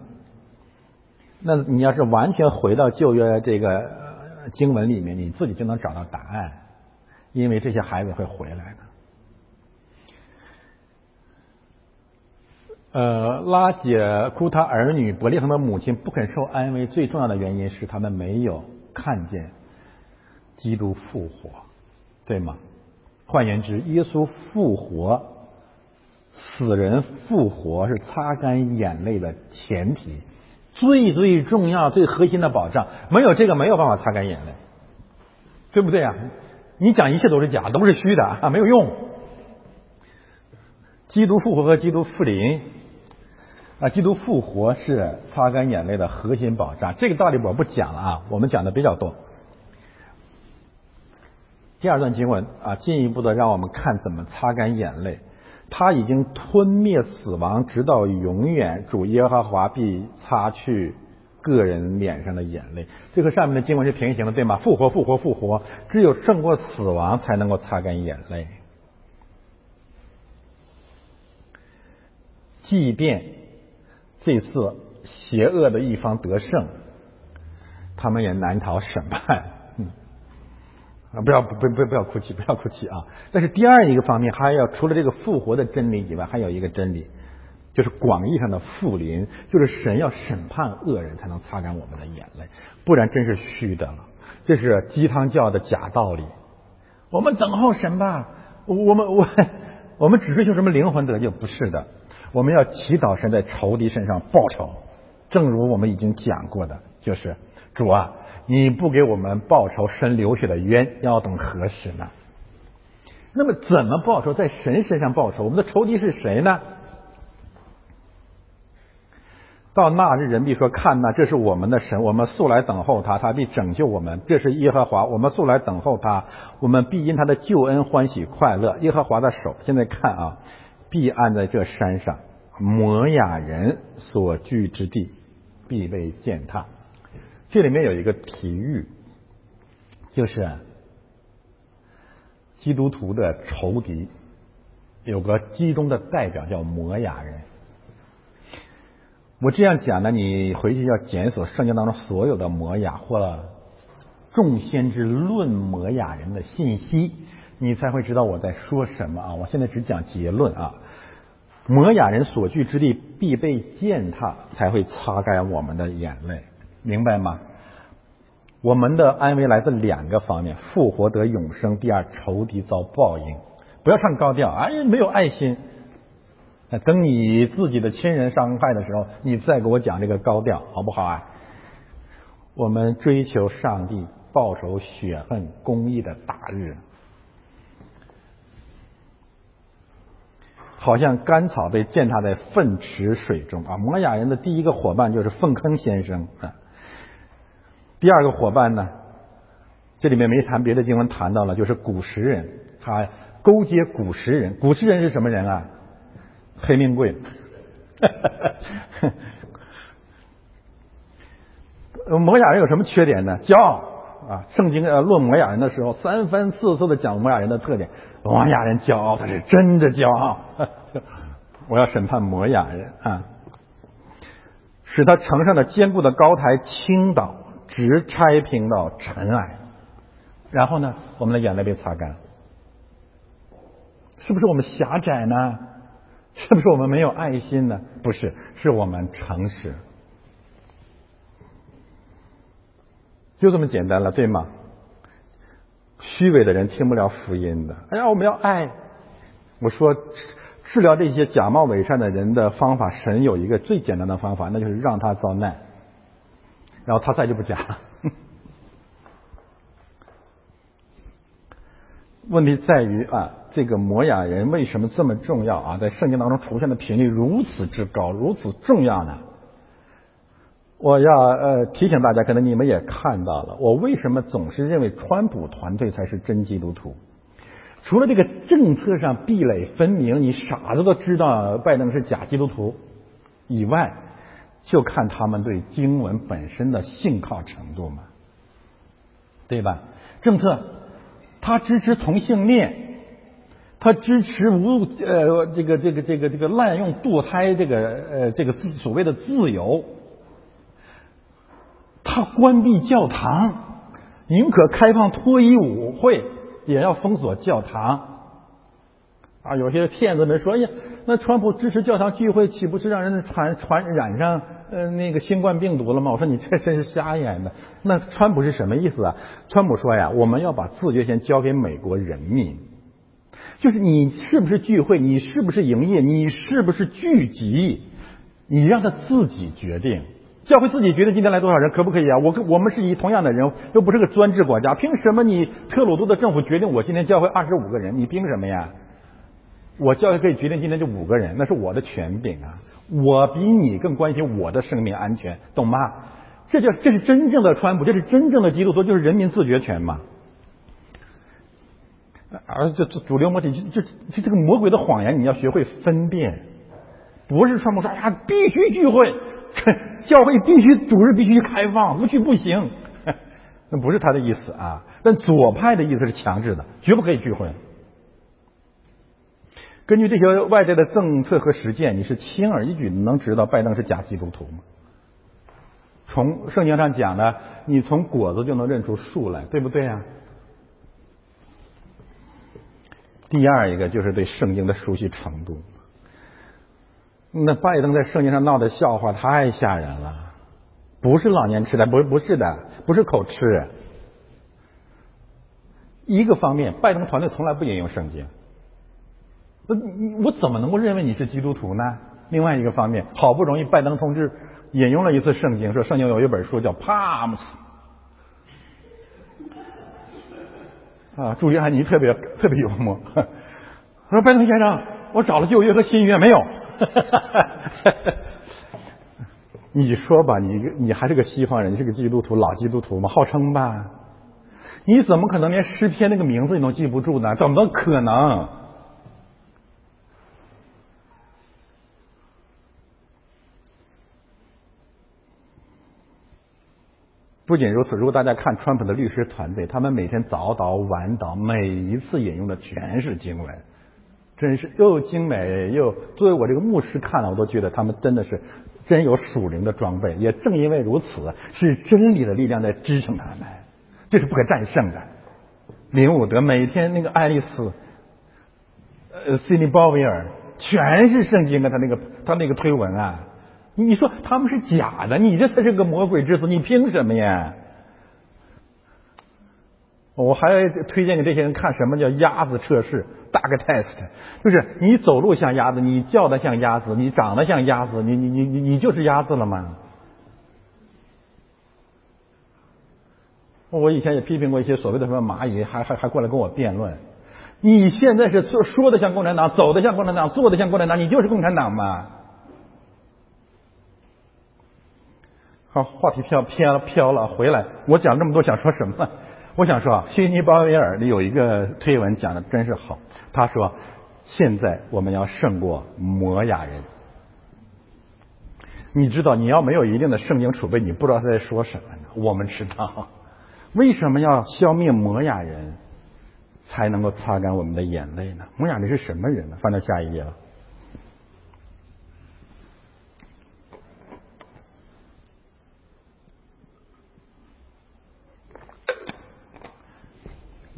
那你要是完全回到旧约这个经文里面，你自己就能找到答案，因为这些孩子会回来的。呃，拉姐哭她儿女伯利恒的母亲不肯受安慰，最重要的原因是他们没有看见基督复活，对吗？换言之，耶稣复活，死人复活是擦干眼泪的前提，最最重要、最核心的保障。没有这个，没有办法擦干眼泪，对不对啊？你讲一切都是假，都是虚的啊，没有用。基督复活和基督复临。啊，基督复活是擦干眼泪的核心保障，这个道理我不讲了啊，我们讲的比较多。第二段经文啊，进一步的让我们看怎么擦干眼泪。他已经吞灭死亡，直到永远。主耶和华必擦去个人脸上的眼泪。这和上面的经文是平行的，对吗？复活，复活，复活，只有胜过死亡，才能够擦干眼泪。即便这次邪恶的一方得胜，他们也难逃审判。不要不不不要哭泣，不要哭泣啊！但是第二一个方面，还要除了这个复活的真理以外，还有一个真理，就是广义上的复临，就是神要审判恶人才能擦干我们的眼泪，不然真是虚的了。这是鸡汤教的假道理。我们等候神吧，我们我我们只追求什么灵魂得救？不是的，我们要祈祷神在仇敌身上报仇，正如我们已经讲过的，就是主啊，你不给我们报仇，身流血的冤要等何时呢？那么怎么报仇？在神身上报仇，我们的仇敌是谁呢？到那日，人必说，看哪，这是我们的神，我们素来等候他，他必拯救我们。这是耶和华，我们素来等候他，我们必因他的救恩欢喜快乐。耶和华的手，现在看啊，必按在这山上，摩亚人所居之地必被践踏。这里面有一个比喻，就是基督徒的仇敌有个其中的代表叫摩亚人。我这样讲呢，你回去要检索圣经当中所有的摩亚或众先知论摩亚人的信息，你才会知道我在说什么啊！我现在只讲结论啊。摩亚人所居之地必被践踏，才会擦干我们的眼泪。明白吗？我们的安危来自两个方面：复活得永生，第二仇敌遭报应。不要唱高调，哎，没有爱心。等你自己的亲人伤害的时候，你再给我讲这个高调，好不好啊？我们追求上帝报仇雪恨公义的大日，好像甘草被践踏在粪池水中啊！摩亚人的第一个伙伴就是粪坑先生啊。第二个伙伴呢，这里面没谈别的经文谈到了，就是古实人，他勾结古实人。古实人是什么人啊？黑命贵。摩亚人有什么缺点呢？骄傲啊！圣经呃论摩亚人的时候，三番四次的讲摩亚人的特点。摩亚人骄傲，他是真的骄傲。我要审判摩亚人啊，使他城上的坚固的高台倾倒，直拆平到尘埃。然后呢，我们的眼泪被擦干，是不是我们狭窄呢？是不是我们没有爱心呢？不是，是我们诚实，就这么简单了，对吗？虚伪的人听不了福音的。哎呀，我们要爱。我说治疗这些假冒伪善的人的方法，神有一个最简单的方法，那就是让他遭难，然后他再就不假了。问题在于啊，这个摩亚人为什么这么重要啊？在圣经当中出现的频率如此之高，如此重要呢？我要呃提醒大家，可能你们也看到了，我为什么总是认为川普团队才是真基督徒？除了这个政策上壁垒分明，你傻子都知道拜登是假基督徒以外，就看他们对经文本身的信靠程度嘛，对吧？政策，他支持同性恋，他支持无呃这个这个这个这个滥用堕胎这个呃这个自所谓的自由，他关闭教堂，宁可开放脱衣舞会，也要封锁教堂。啊，有些骗子们说，哎呀，那川普支持教堂聚会，岂不是让人传传染上呃那个新冠病毒了吗？我说你这真是瞎演的。那川普是什么意思啊？川普说呀，我们要把自觉权交给美国人民，就是你是不是聚会，你是不是营业，你是不是聚集，你让他自己决定。教会自己决定今天来多少人，可不可以啊？我我们是以同样的人，又不是个专制国家，凭什么你特鲁多的政府决定我今天教会二十五个人？你凭什么呀？我教会可以决定今天就五个人，那是我的权柄啊！我比你更关心我的生命安全，懂吗？这就这是真正的川普，这是真正的基督徒，就是人民自觉权嘛。而这主流媒体就这这个魔鬼的谎言，你要学会分辨。不是川普说啊，必须聚会。教会必须主日必须开放，不去不行，那不是他的意思啊。但左派的意思是强制的，绝不可以聚会。根据这些外在的政策和实践，你是轻而易举能知道拜登是假基督徒吗？从圣经上讲呢，你从果子就能认出树来，对不对啊？第二一个就是对圣经的熟悉程度。那拜登在圣经上闹的笑话太吓人了，不是老年痴呆，不是不是的，不是口吃。一个方面，拜登团队从来不引用圣经，我我怎么能够认为你是基督徒呢？另外一个方面，好不容易拜登同志引用了一次圣经，说圣经有一本书叫《Palms》啊，朱利安尼特别特别幽默，说拜登先生，我找了旧约和新约没有。你说吧，你你还是个西方人，你是个基督徒，老基督徒嘛，号称吧，你怎么可能连诗篇那个名字你都记不住呢？怎么可能？不仅如此，如果大家看川普的律师团队，他们每天早祷晚祷，每一次引用的全是经文，真是又精美又，作为我这个牧师看了，我都觉得他们真的是真有属灵的装备。也正因为如此，是真理的力量在支撑他们，这是不可战胜的。林伍德每天那个爱丽丝，呃，悉尼鲍威尔全是圣经啊，他那个他那个推文啊，你说他们是假的，你这才是个魔鬼之子，你凭什么呀？我还推荐给这些人看什么叫鸭子测试 dog test， 就是你走路像鸭子，你叫得像鸭子，你长得像鸭子，你你你你你就是鸭子了吗？我以前也批评过一些所谓的什么蚂蚁，还还还过来跟我辩论，你现在是说说的像共产党，走的像共产党，做的像共产党，你就是共产党嘛。好，话题飘飘飘了，回来我讲这么多想说什么？我想说啊，悉尼鲍威尔有一个推文讲的真是好，他说现在我们要胜过摩亚人。你知道，你要没有一定的圣经储备，你不知道他在说什么呢。我们知道为什么要消灭摩亚人才能够擦干我们的眼泪呢？摩亚人是什么人呢？翻到下一页了。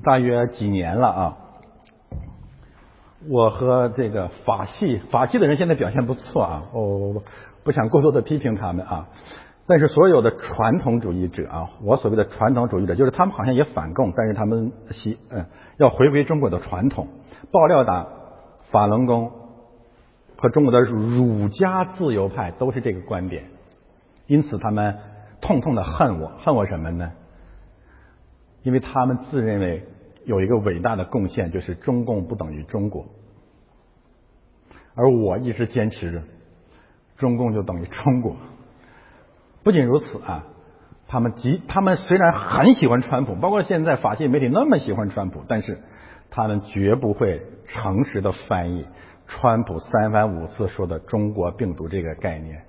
大约几年了啊，我和这个法系法系的人现在表现不错啊，我不想过多的批评他们啊，但是所有的传统主义者啊，我所谓的传统主义者就是他们好像也反共，但是他们习嗯要回归中国的传统，爆料党、法轮功和中国的儒家自由派都是这个观点，因此他们痛痛的恨我，恨我什么呢？因为他们自认为有一个伟大的贡献，就是中共不等于中国。而我一直坚持中共就等于中国。不仅如此啊，他们极他们虽然很喜欢川普，包括现在法系媒体那么喜欢川普，但是他们绝不会诚实的翻译川普三番五次说的中国病毒这个概念。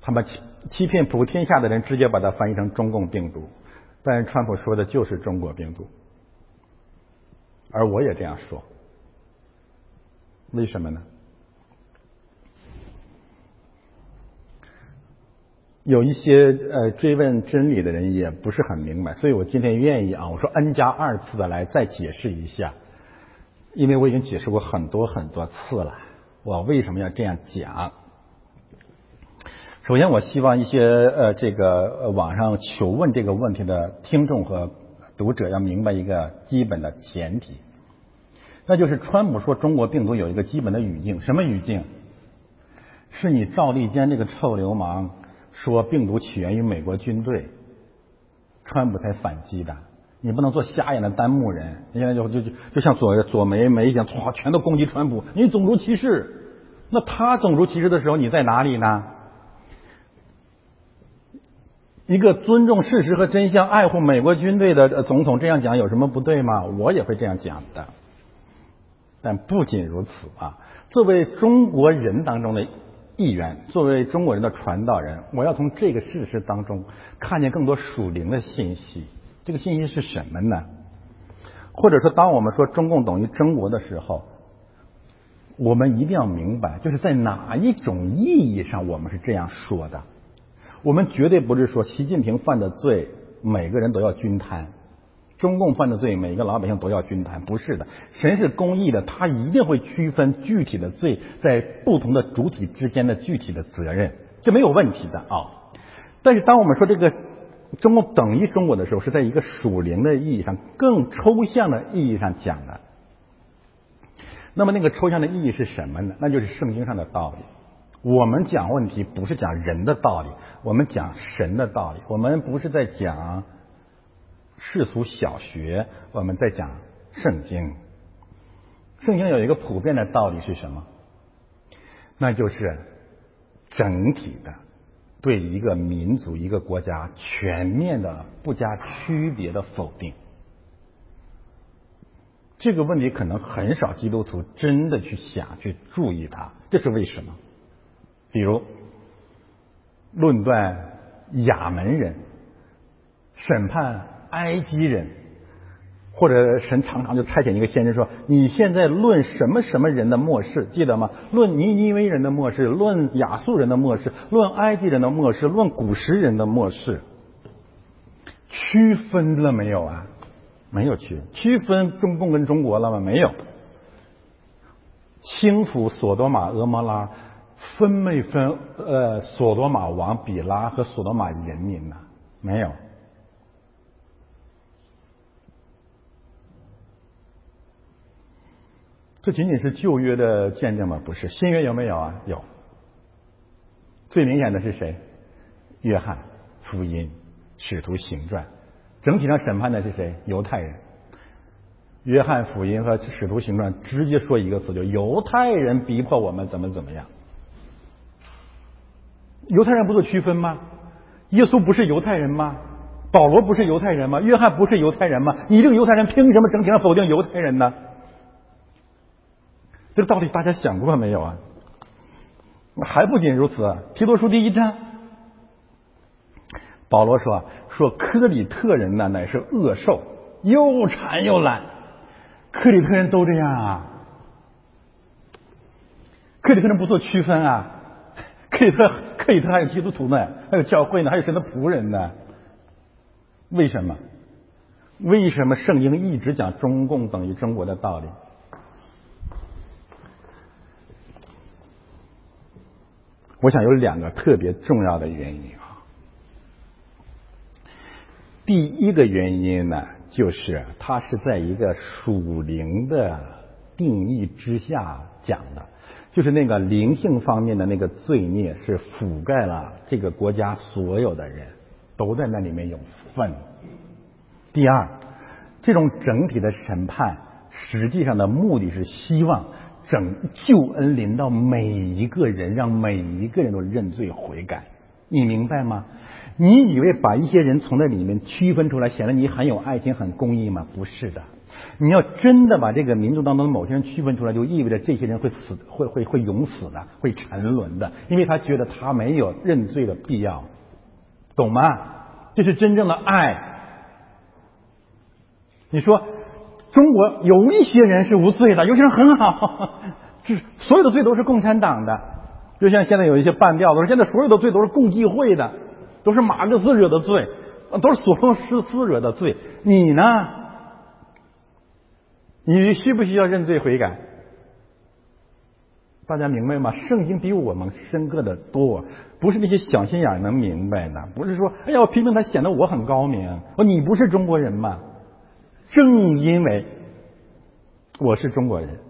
他们欺骗普天下的人，直接把它翻译成中共病毒，但是川普说的就是中国病毒。而我也这样说，为什么呢？有一些呃追问真理的人也不是很明白，所以我今天愿意啊，我说 n 加二次的来再解释一下，因为我已经解释过很多很多次了。我为什么要这样讲？首先，我希望一些呃这个网上求问这个问题的听众和读者要明白一个基本的前提，那就是川普说中国病毒有一个基本的语境，什么语境？是你赵立坚这个臭流氓说病毒起源于美国军队，川普才反击的。你不能做瞎眼的单目人，你现在就就就像左左媒媒一样，全都攻击川普，你种族歧视。那他种族歧视的时候，你在哪里呢？一个尊重事实和真相、爱护美国军队的总统这样讲有什么不对吗？我也会这样讲的。但不仅如此啊，作为中国人当中的议员，作为中国人的传道人，我要从这个事实当中看见更多属灵的信息。这个信息是什么呢？或者说，当我们说中共等于中国的时候，我们一定要明白，就是在哪一种意义上我们是这样说的。我们绝对不是说习近平犯的罪，每个人都要均摊；中共犯的罪，每个老百姓都要均摊。不是的，神是公义的，他一定会区分具体的罪在不同的主体之间的具体的责任，这没有问题的啊。但是当我们说这个中共等于中国的时候，是在一个属灵的意义上、更抽象的意义上讲的。那么那个抽象的意义是什么呢？那就是圣经上的道理。我们讲问题不是讲人的道理，我们讲神的道理。我们不是在讲世俗小学，我们在讲圣经。圣经有一个普遍的道理是什么？那就是整体的对一个民族、一个国家全面的、不加区别的否定。这个问题可能很少基督徒真的去想、去注意它，这是为什么？比如论断亚门人，审判埃及人，或者神常常就差遣一个先知说，你现在论什么什么人的末世，记得吗？论尼尼微人的末世，论亚述人的末世，论埃及人的末世，论古时人的末世，区分了没有啊？没有区分。区分中共跟中国了吗？没有。轻抚索多玛俄摩拉，分没分呃索多玛王比拉和索多玛人民呢？没有。这仅仅是旧约的见证吗？不是。新约有没有啊？有。最明显的是谁？约翰福音、使徒行传。整体上审判的是谁？犹太人。约翰福音和使徒行传直接说一个词，就犹太人逼迫我们怎么怎么样。犹太人不做区分吗？耶稣不是犹太人吗？保罗不是犹太人吗？约翰不是犹太人吗？你这个犹太人凭什么整体上否定犹太人呢？这个道理大家想过没有啊？还不仅如此，提多书第一章，保罗说说科里特人呢乃是恶兽，又馋又懒。科里特人都这样啊？科里特人不做区分啊？克里特，克里特还有基督徒呢，还有教会呢，还有神的仆人呢。为什么？为什么圣经一直讲中共等于中国的道理？我想有两个特别重要的原因啊。第一个原因呢，就是它是在一个属灵的定义之下讲的。就是那个灵性方面的那个罪孽是覆盖了这个国家所有的人，都在那里面有份。第二，这种整体的审判实际上的目的是希望整救恩临到每一个人，让每一个人都认罪悔改，你明白吗？你以为把一些人从那里面区分出来，显得你很有爱心很公义吗？不是的。你要真的把这个民族当中某些人区分出来，就意味着这些人会死，会会会永死的，会沉沦的，因为他觉得他没有认罪的必要，懂吗？这是真正的爱。你说中国有一些人是无罪的，有些人很好，这所有的罪都是共产党的，就像现在有一些半吊子，现在所有的罪都是共济会的，都是马克思惹的罪，都是索罗斯惹的罪。你呢？你需不需要认罪悔改？大家明白吗？圣经比我们深刻的多，不是那些小心眼能明白的，不是说哎呀我批评他显得我很高明，哦，你不是中国人吗？正因为我是中国人，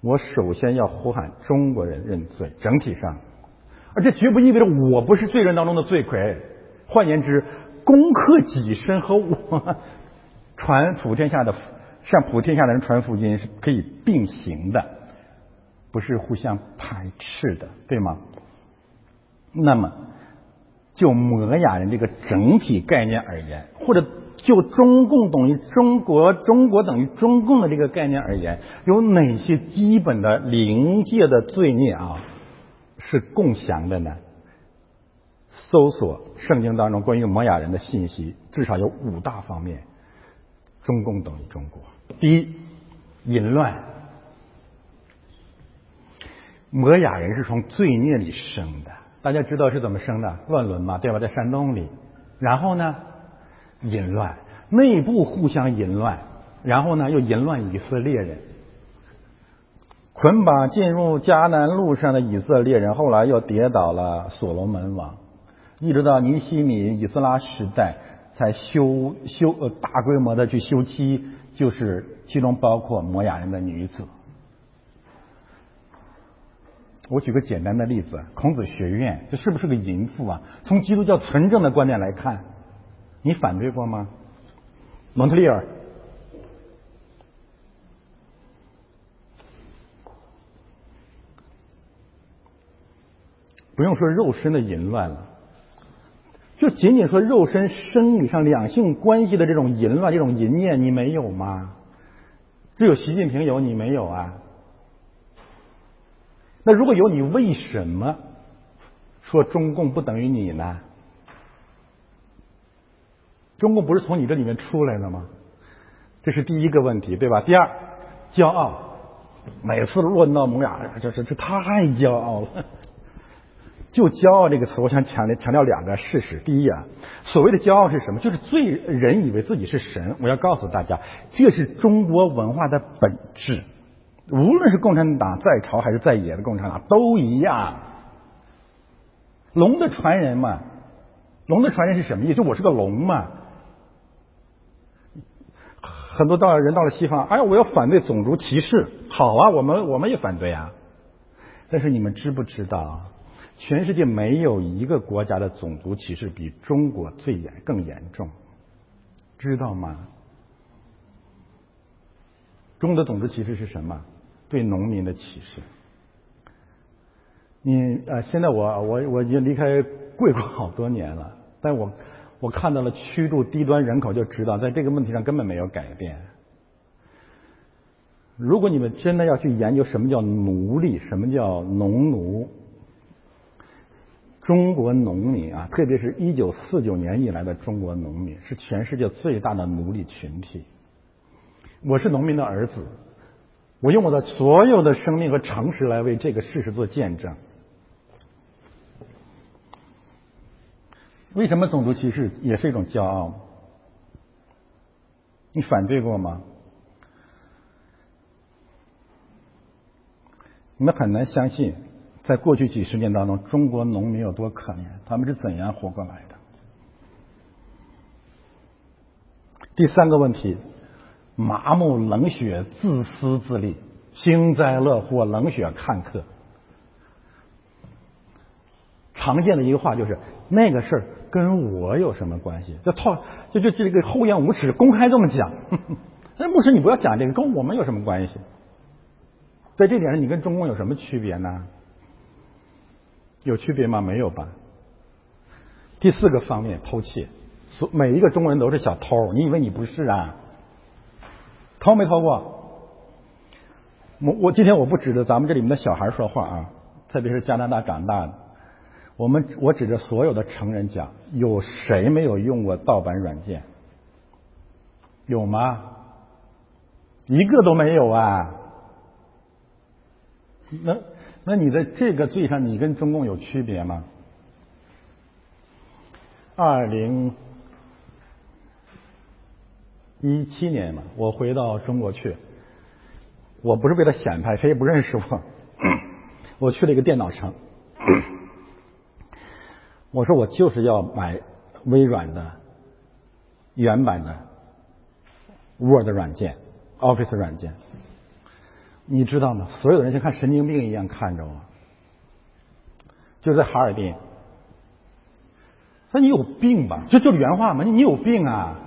我首先要呼喊中国人认罪，整体上，而这绝不意味着我不是罪人当中的罪魁。换言之，攻克己身和我传普天下的向普天下的人传福音是可以并行的，不是互相排斥的，对吗？那么就摩亚人这个整体概念而言，或者就中共等于中国，中国等于中共的这个概念而言，有哪些基本的灵界的罪孽啊是共享的呢？搜索圣经当中关于摩亚人的信息，至少有五大方面中共等于中国。第一，淫乱。摩亚人是从罪孽里生的，大家知道是怎么生的？乱伦嘛，对吧？在山洞里，然后呢，淫乱，内部互相淫乱，然后呢又淫乱以色列人，捆绑进入迦南路上的以色列人，后来又跌倒了所罗门王，一直到尼希米以斯拉时代才修修、呃、大规模的去休妻，就是其中包括摩亚人的女子。我举个简单的例子，孔子学院这是不是个淫妇啊？从基督教纯正的观点来看，你反对过吗？蒙特利尔，不用说肉身的淫乱了，就仅仅说肉身生理上两性关系的这种淫乱，这种淫念，你没有吗？只有习近平有，你没有啊？那如果有，你为什么说中共不等于你呢？中共不是从你这里面出来的吗？这是第一个问题，对吧？第二，骄傲。每次论到摩亚，这是这太骄傲了。就骄傲这个词，我想强调强调两个事实。第一啊，所谓的骄傲是什么？就是罪人以为自己是神。我要告诉大家，这是中国文化的本质。无论是共产党在朝还是在野的共产党都一样。龙的传人嘛，龙的传人是什么意思？就我是个龙嘛。很多到人到了西方，哎呀，我要反对种族歧视。好啊，我们我们也反对啊。但是你们知不知道？全世界没有一个国家的种族歧视比中国最严更严重，知道吗？中国的种族歧视是什么？对农民的歧视。你呃，现在我我我已经离开贵国好多年了，但我我看到了驱逐低端人口，就知道在这个问题上根本没有改变。如果你们真的要去研究什么叫奴隶，什么叫农奴。中国农民啊，特别是一九四九年以来的中国农民，是全世界最大的奴隶群体。我是农民的儿子，我用我的所有的生命和常识来为这个事实做见证。为什么种族歧视也是一种骄傲？你反对过吗？你们很难相信在过去几十年当中，中国农民有多可怜，他们是怎样活过来的？第三个问题，麻木冷血，自私自利，幸灾乐祸，冷血看客。常见的一个话就是那个事儿跟我有什么关系？这套就就这个厚颜无耻，公开这么讲。那牧师，你不要讲这个，跟我们有什么关系？在这点上，你跟中共有什么区别呢？有区别吗？没有吧。第四个方面，偷窃，每一个中国人都是小偷，你以为你不是啊？偷没偷过？我我今天我不指着咱们这里面的小孩说话啊，特别是加拿大长大的。我们我指着所有的成人讲，有谁没有用过盗版软件？有吗？一个都没有啊！那那你在这个罪上，你跟中共有区别吗？二零一七年嘛，我回到中国去，我不是为了显摆，谁也不认识我，我去了一个电脑城。我说我就是要买微软的原版的 Word 软件 Office 软件，你知道吗？所有的人像看神经病一样看着我，就在哈尔滨。他说你有病吧，就就原话嘛，你有病啊！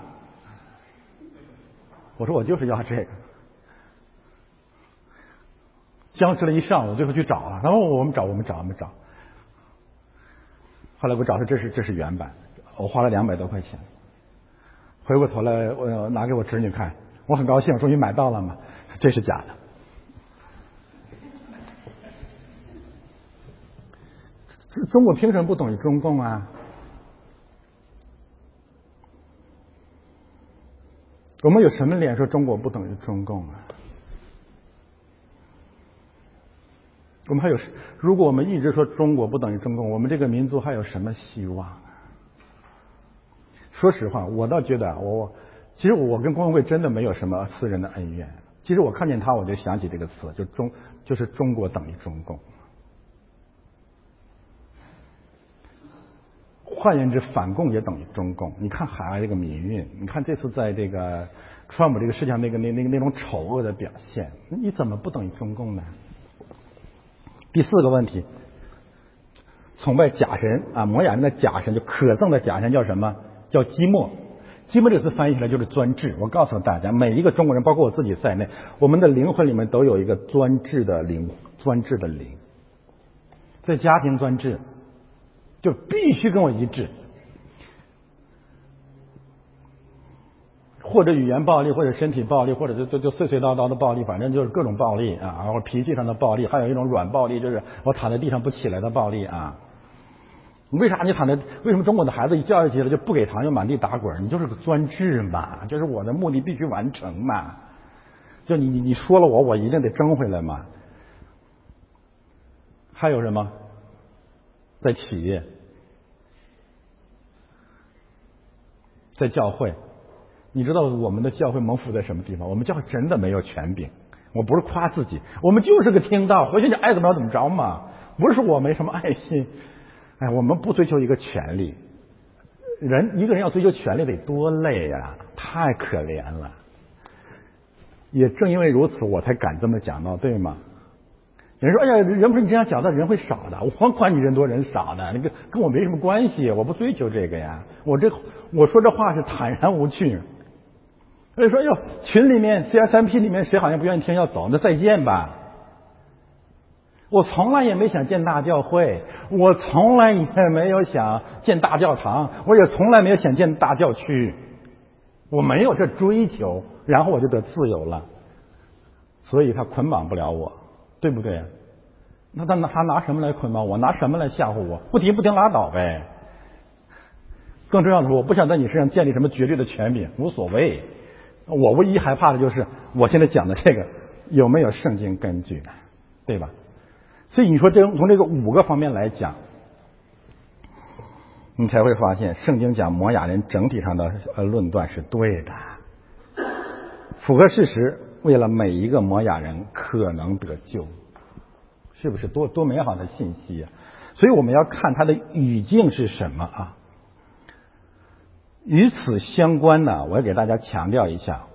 我说我就是要这个，僵持了一上午，最后去找啊，然后我们找我们找我们找。后来我找他，这是这是原版，我花了两百多块钱。回过头来，我拿给我侄女看，我很高兴，我终于买到了嘛，这是假的。中国凭什么不懂中共啊？我们有什么脸说中国不等于中共啊？我们还有，如果我们一直说中国不等于中共，我们这个民族还有什么希望啊？说实话，我倒觉得我，其实我跟郭文贵真的没有什么私人的恩怨。其实我看见他，我就想起这个词，就中，就是中国等于中共。换言之，反共也等于中共。你看海外这个民运，你看这次在这个川普这个事情那个那那个那种丑恶的表现，你怎么不等于中共呢？第四个问题，崇拜假神啊，摩雅人的假神，就可憎的假神叫什么？叫寂寞。寂寞这个词翻译起来就是专制。我告诉大家，每一个中国人，包括我自己在内，我们的灵魂里面都有一个专制的灵，专制的灵，在家庭专制。就必须跟我一致，或者语言暴力，或者身体暴力，或者就就就碎碎叨叨的暴力，反正就是各种暴力啊，或者脾气上的暴力，还有一种软暴力，就是我躺在地上不起来的暴力啊。为啥你躺在？为什么中国的孩子一教育起来就不给糖就满地打滚？你就是个专制嘛，就是我的目的必须完成嘛，就你你你说了我，我一定得争回来嘛。还有什么？在企业，在教会，你知道我们的教会蒙福在什么地方？我们教会真的没有权柄，我不是夸自己，我们就是个听到，回去你爱怎么着怎么着嘛，不是我没什么爱心。哎，我们不追求一个权利，人一个人要追求权利得多累呀、啊，太可怜了。也正因为如此，我才敢这么讲到，对吗？人说：“哎呀，人不是你这样讲的，人会少的。我管你人多人少的，那个跟我没什么关系，我不追求这个呀。我这我说这话是坦然无趣。”所以说：“哟，群里面 C S M P 里面谁好像不愿意听要走，那再见吧。”我从来也没想建大教会，我从来也没有想建大教堂，我也从来没有想建大教区，我没有这追求，然后我就得自由了，所以他捆绑不了我。对不对？那他拿他拿什么来捆绑我？拿什么来吓唬我？不听不听拉倒呗。更重要的是，我不想在你身上建立什么绝对的权柄，无所谓。我唯一害怕的就是我现在讲的这个有没有圣经根据，对吧？所以你说这从这个五个方面来讲，你才会发现圣经讲摩亚人整体上的呃论断是对的，符合事实。为了每一个摩亚人可能得救，是不是多多美好的信息啊？所以我们要看它的语境是什么啊？与此相关呢，我要给大家强调一下，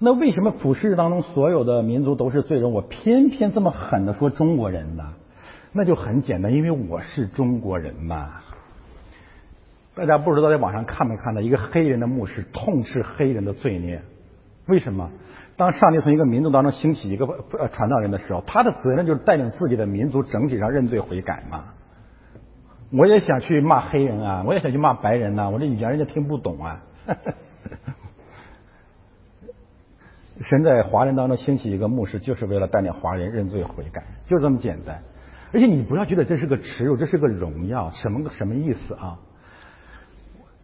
那为什么普世当中所有的民族都是罪人，我偏偏这么狠的说中国人呢？那就很简单，因为我是中国人嘛。大家不知道在网上看没看到一个黑人的牧师痛斥黑人的罪孽？为什么？当上帝从一个民族当中兴起一个呃传道人的时候，他的责任就是带领自己的民族整体上认罪悔改嘛。我也想去骂黑人啊，我也想去骂白人呐、啊，我这语言人家听不懂啊。呵呵神在华人当中兴起一个牧师，就是为了带领华人认罪悔改，就这么简单。而且你不要觉得这是个耻辱，这是个荣耀，什么什么意思啊？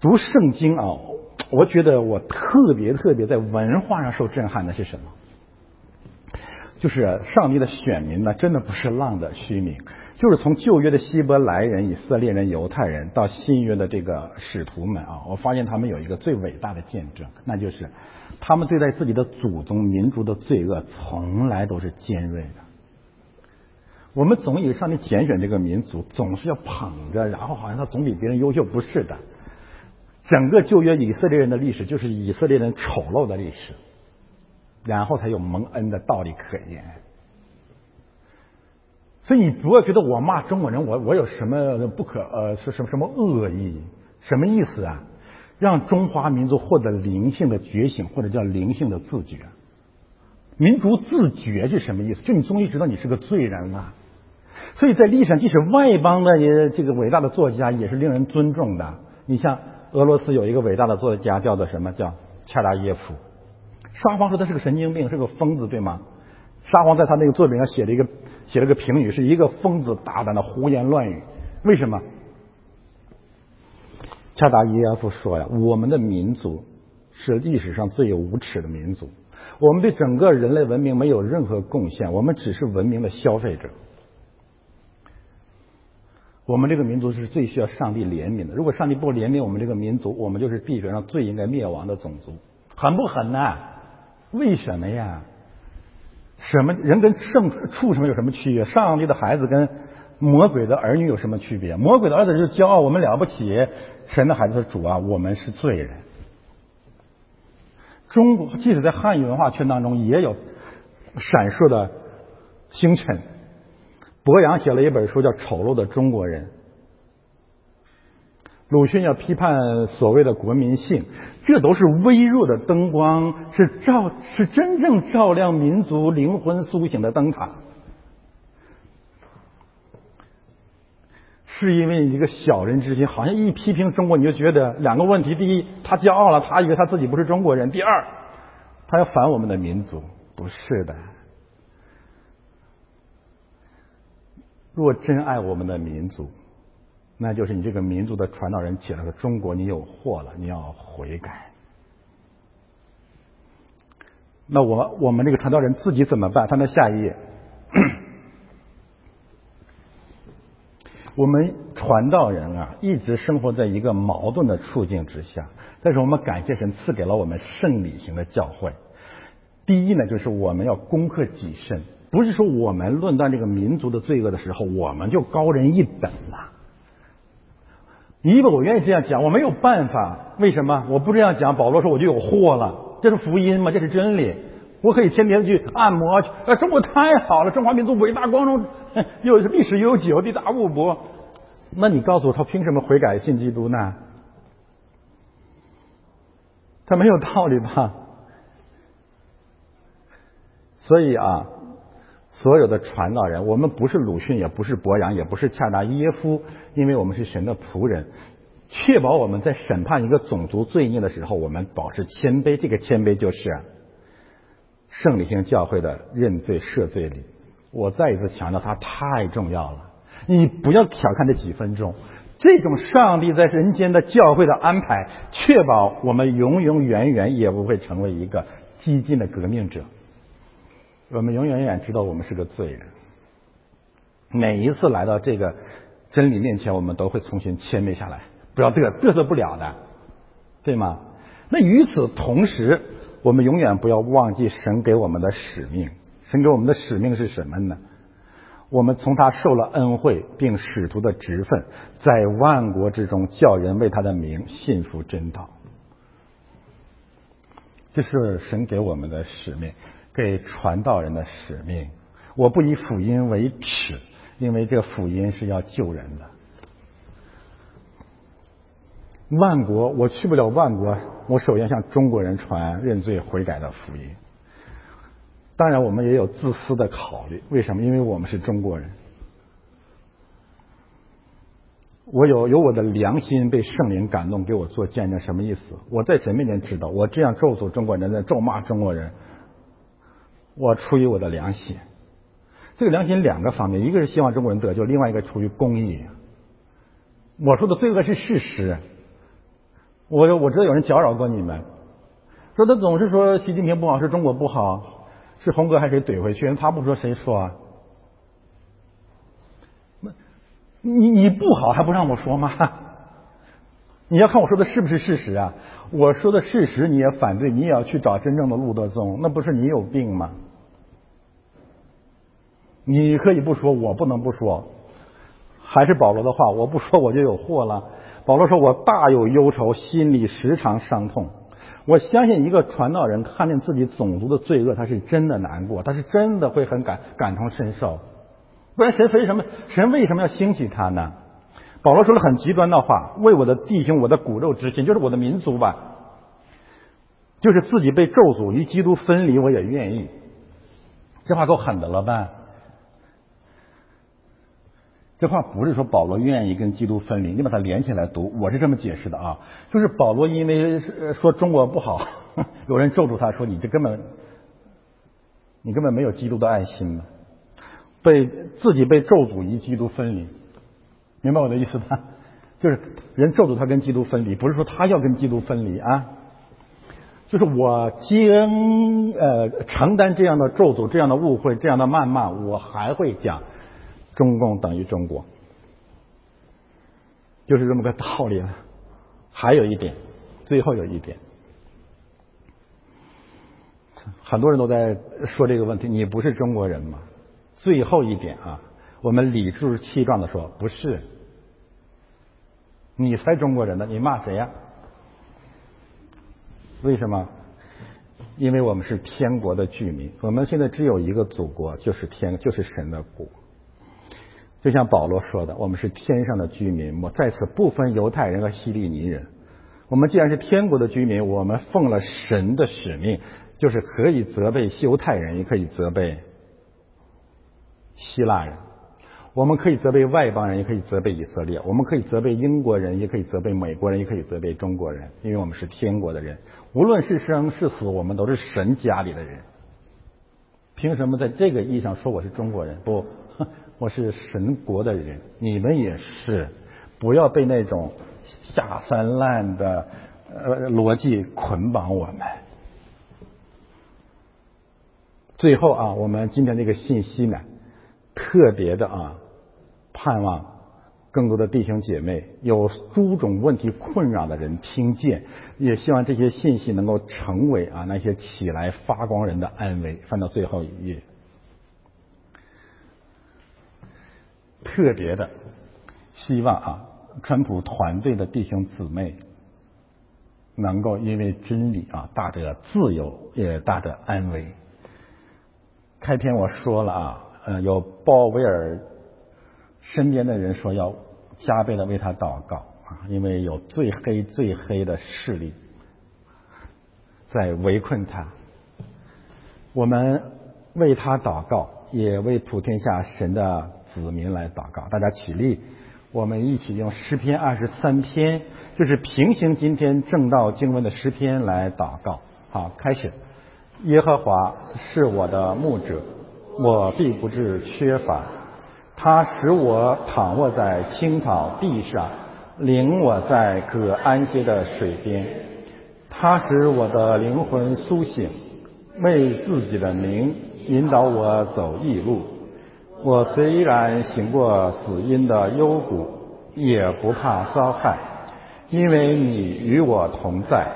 读圣经啊，我觉得我特别特别在文化上受震撼的是什么？就是上帝的选民呢，真的不是浪得虚名。就是从旧约的希伯来人、以色列人、犹太人，到新约的这个使徒们啊，我发现他们有一个最伟大的见证，那就是他们对待自己的祖宗民族的罪恶，从来都是尖锐的。我们总以上帝拣选这个民族，总是要捧着，然后好像他总比别人优秀，不是的。整个旧约以色列人的历史，就是以色列人丑陋的历史，然后才有蒙恩的道理可言。所以你不要觉得我骂中国人，我我有什么不可呃是什么什么恶意？什么意思啊？让中华民族获得灵性的觉醒，或者叫灵性的自觉。民族自觉是什么意思？就你终于知道你是个罪人了。所以在历史上，即使外邦的也这个伟大的作家，也是令人尊重的。你像俄罗斯有一个伟大的作家叫做什么？叫恰达耶夫。沙皇说他是个神经病，是个疯子，对吗？沙皇在他那个作品上写了一个写了个评语，是一个疯子大胆的胡言乱语。为什么？恰达耶夫说呀，我们的民族是历史上最有无耻的民族，我们对整个人类文明没有任何贡献，我们只是文明的消费者。我们这个民族是最需要上帝怜悯的，如果上帝不怜悯我们这个民族，我们就是地球上最应该灭亡的种族。狠不狠呢、啊？为什么呀？什么人跟圣畜生有什么区别？上帝的孩子跟魔鬼的儿女有什么区别？魔鬼的儿子就是骄傲，我们了不起，神的孩子是主啊，我们是罪人。中国即使在汉语文化圈当中也有闪烁的星辰。柏杨写了一本书叫《丑陋的中国人》，鲁迅要批判所谓的国民性，这都是微弱的灯光，是照是真正照亮民族灵魂苏醒的灯塔。是因为一个小人之心，好像一批评中国，你就觉得两个问题：第一，他骄傲了，他以为他自己不是中国人；第二，他要反我们的民族，不是的。若真爱我们的民族，那就是你这个民族的传道人起来了，中国你有祸了，你要悔改。那我我们这个传道人自己怎么办？翻到下一页。我们传道人啊，一直生活在一个矛盾的处境之下，但是我们感谢神赐给了我们圣理型的教会。第一呢，就是我们要攻克己身。不是说我们论断这个民族的罪恶的时候，我们就高人一等了。你以为我愿意这样讲？我没有办法。为什么？我不这样讲，保罗说我就有祸了。这是福音吗？这是真理。我可以天天去按摩去、啊、中国太好了，中华民族伟大光荣，又是历史悠久，地大物博。那你告诉我，他凭什么悔改信基督呢？他没有道理吧？所以啊，所有的传道人，我们不是鲁迅，也不是柏杨，也不是恰达耶夫，因为我们是神的仆人，确保我们在审判一个种族罪孽的时候，我们保持谦卑。这个谦卑就是、啊、圣理性教会的认罪赦罪礼。我再一次强调，它太重要了，你不要小看这几分钟。这种上帝在人间的教会的安排，确保我们永永远远也不会成为一个激进的革命者。我们永远远知道我们是个罪人，每一次来到这个真理面前，我们都会重新谦卑下来，不要嘚嘚瑟不了的，对吗？那与此同时，我们永远不要忘记神给我们的使命。神给我们的使命是什么呢？我们从他受了恩惠并使徒的职分，在万国之中叫人为他的名信服真道。这是神给我们的使命，给传道人的使命。我不以福音为耻，因为这福音是要救人的。万国，我去不了万国，我首先向中国人传认罪悔改的福音。当然我们也有自私的考虑，为什么？因为我们是中国人，我有有我的良心被圣灵感动给我做见证。什么意思？我在神面前知道我这样咒诅中国人的咒骂中国人，我出于我的良心。这个良心两个方面，一个是希望中国人得救，另外一个出于公义。我说的罪恶是事实，我我知道有人搅扰过你们，说他总是说习近平不好，是中国不好，是红哥还是谁怼回去，他不说谁说啊？你你不好还不让我说吗？你要看我说的是不是事实啊？我说的事实你也反对，你也要去找真正的路德宗，那不是你有病吗？你可以不说，我不能不说。还是保罗的话，我不说我就有祸了。保罗说，我大有忧愁，心里时常伤痛。我相信一个传道人看见自己种族的罪恶，他是真的难过，他是真的会很感感同身受。不然神为什么神为什么要兴起他呢？保罗说了很极端的话，为我的弟兄，我的骨肉之亲，就是我的民族吧，就是自己被咒诅与基督分离，我也愿意。这话够狠的了吧？这话不是说保罗愿意跟基督分离，你把它连起来读，我是这么解释的啊，就是保罗因为说中国不好，有人咒诅他说你这根本你根本没有基督的爱心嘛，被自己被咒诅与基督分离，明白我的意思吧？就是人咒诅他跟基督分离，不是说他要跟基督分离啊，就是我经呃承担这样的咒诅，这样的误会，这样的谩骂，我还会讲中共等于中国，就是这么个道理了。还有一点，最后有一点，很多人都在说这个问题，你不是中国人吗？最后一点啊，我们理直气壮的说，不是，你才中国人呢，你骂谁呀？为什么？因为我们是天国的居民，我们现在只有一个祖国，就是天，就是神的国。就像保罗说的，我们是天上的居民，我在此不分犹太人和希利尼人。我们既然是天国的居民，我们奉了神的使命，就是可以责备犹太人，也可以责备希腊人，我们可以责备外邦人，也可以责备以色列，我们可以责备英国人，也可以责备美国人，也可以责备中国人，因为我们是天国的人，无论是生是死，我们都是神家里的人。凭什么在这个意义上说我是中国人？不，我是神国的人，你们也是。不要被那种下三滥的呃逻辑捆绑我们。最后啊，我们今天这个信息呢，特别的啊，盼望更多的弟兄姐妹，有诸种问题困扰的人听见，也希望这些信息能够成为啊那些起来发光人的安慰。翻到最后一页，特别的希望啊，川普团队的弟兄姊妹能够因为真理啊，大得自由，也大得安慰。开篇我说了啊。呃，有鲍威尔身边的人说要加倍的为他祷告啊，因为有最黑最黑的势力在围困他。我们为他祷告，也为普天下神的子民来祷告。大家起立，我们一起用诗篇二十三篇，就是平行今天正道经文的诗篇来祷告。好，开始。耶和华是我的牧者，我必不致缺乏。他使我躺卧在青草地上，领我在可安歇的水边。他使我的灵魂苏醒，为自己的名引导我走义路。我虽然行过死荫的幽谷，也不怕遭害，因为你与我同在。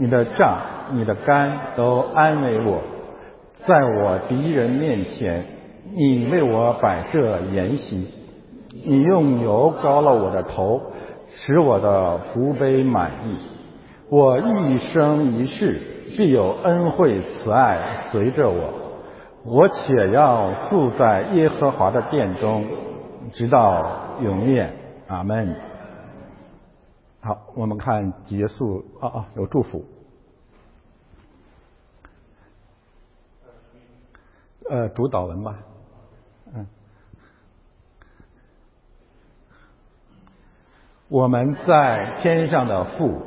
你的杖你的竿都安慰我，在我敌人面前，你为我摆设筵席。你用油膏了我的头，使我的福杯满溢。我一生一世必有恩惠慈爱随着我，我且要住在耶和华的殿中，直到永远。阿们。好，我们看结束啊啊，有祝福。呃，主导文吧，嗯。我们在天上的父，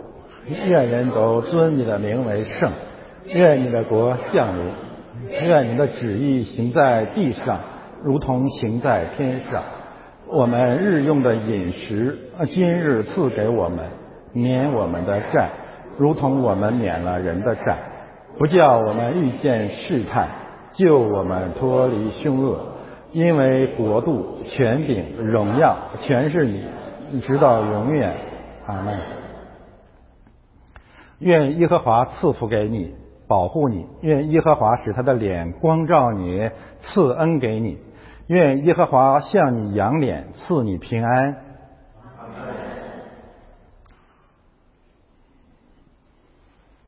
愿人都尊你的名为圣，愿你的国降临，愿你的旨意行在地上，如同行在天上。我们日用的饮食，今日赐给我们，免我们的债，如同我们免了人的债，不叫我们遇见试探，救我们脱离凶恶。因为国度、权柄、荣耀，全是你，直到永远。阿们。愿耶和华赐福给你，保护你；愿耶和华使他的脸光照你，赐恩给你；愿耶和华向你扬脸，赐你平安。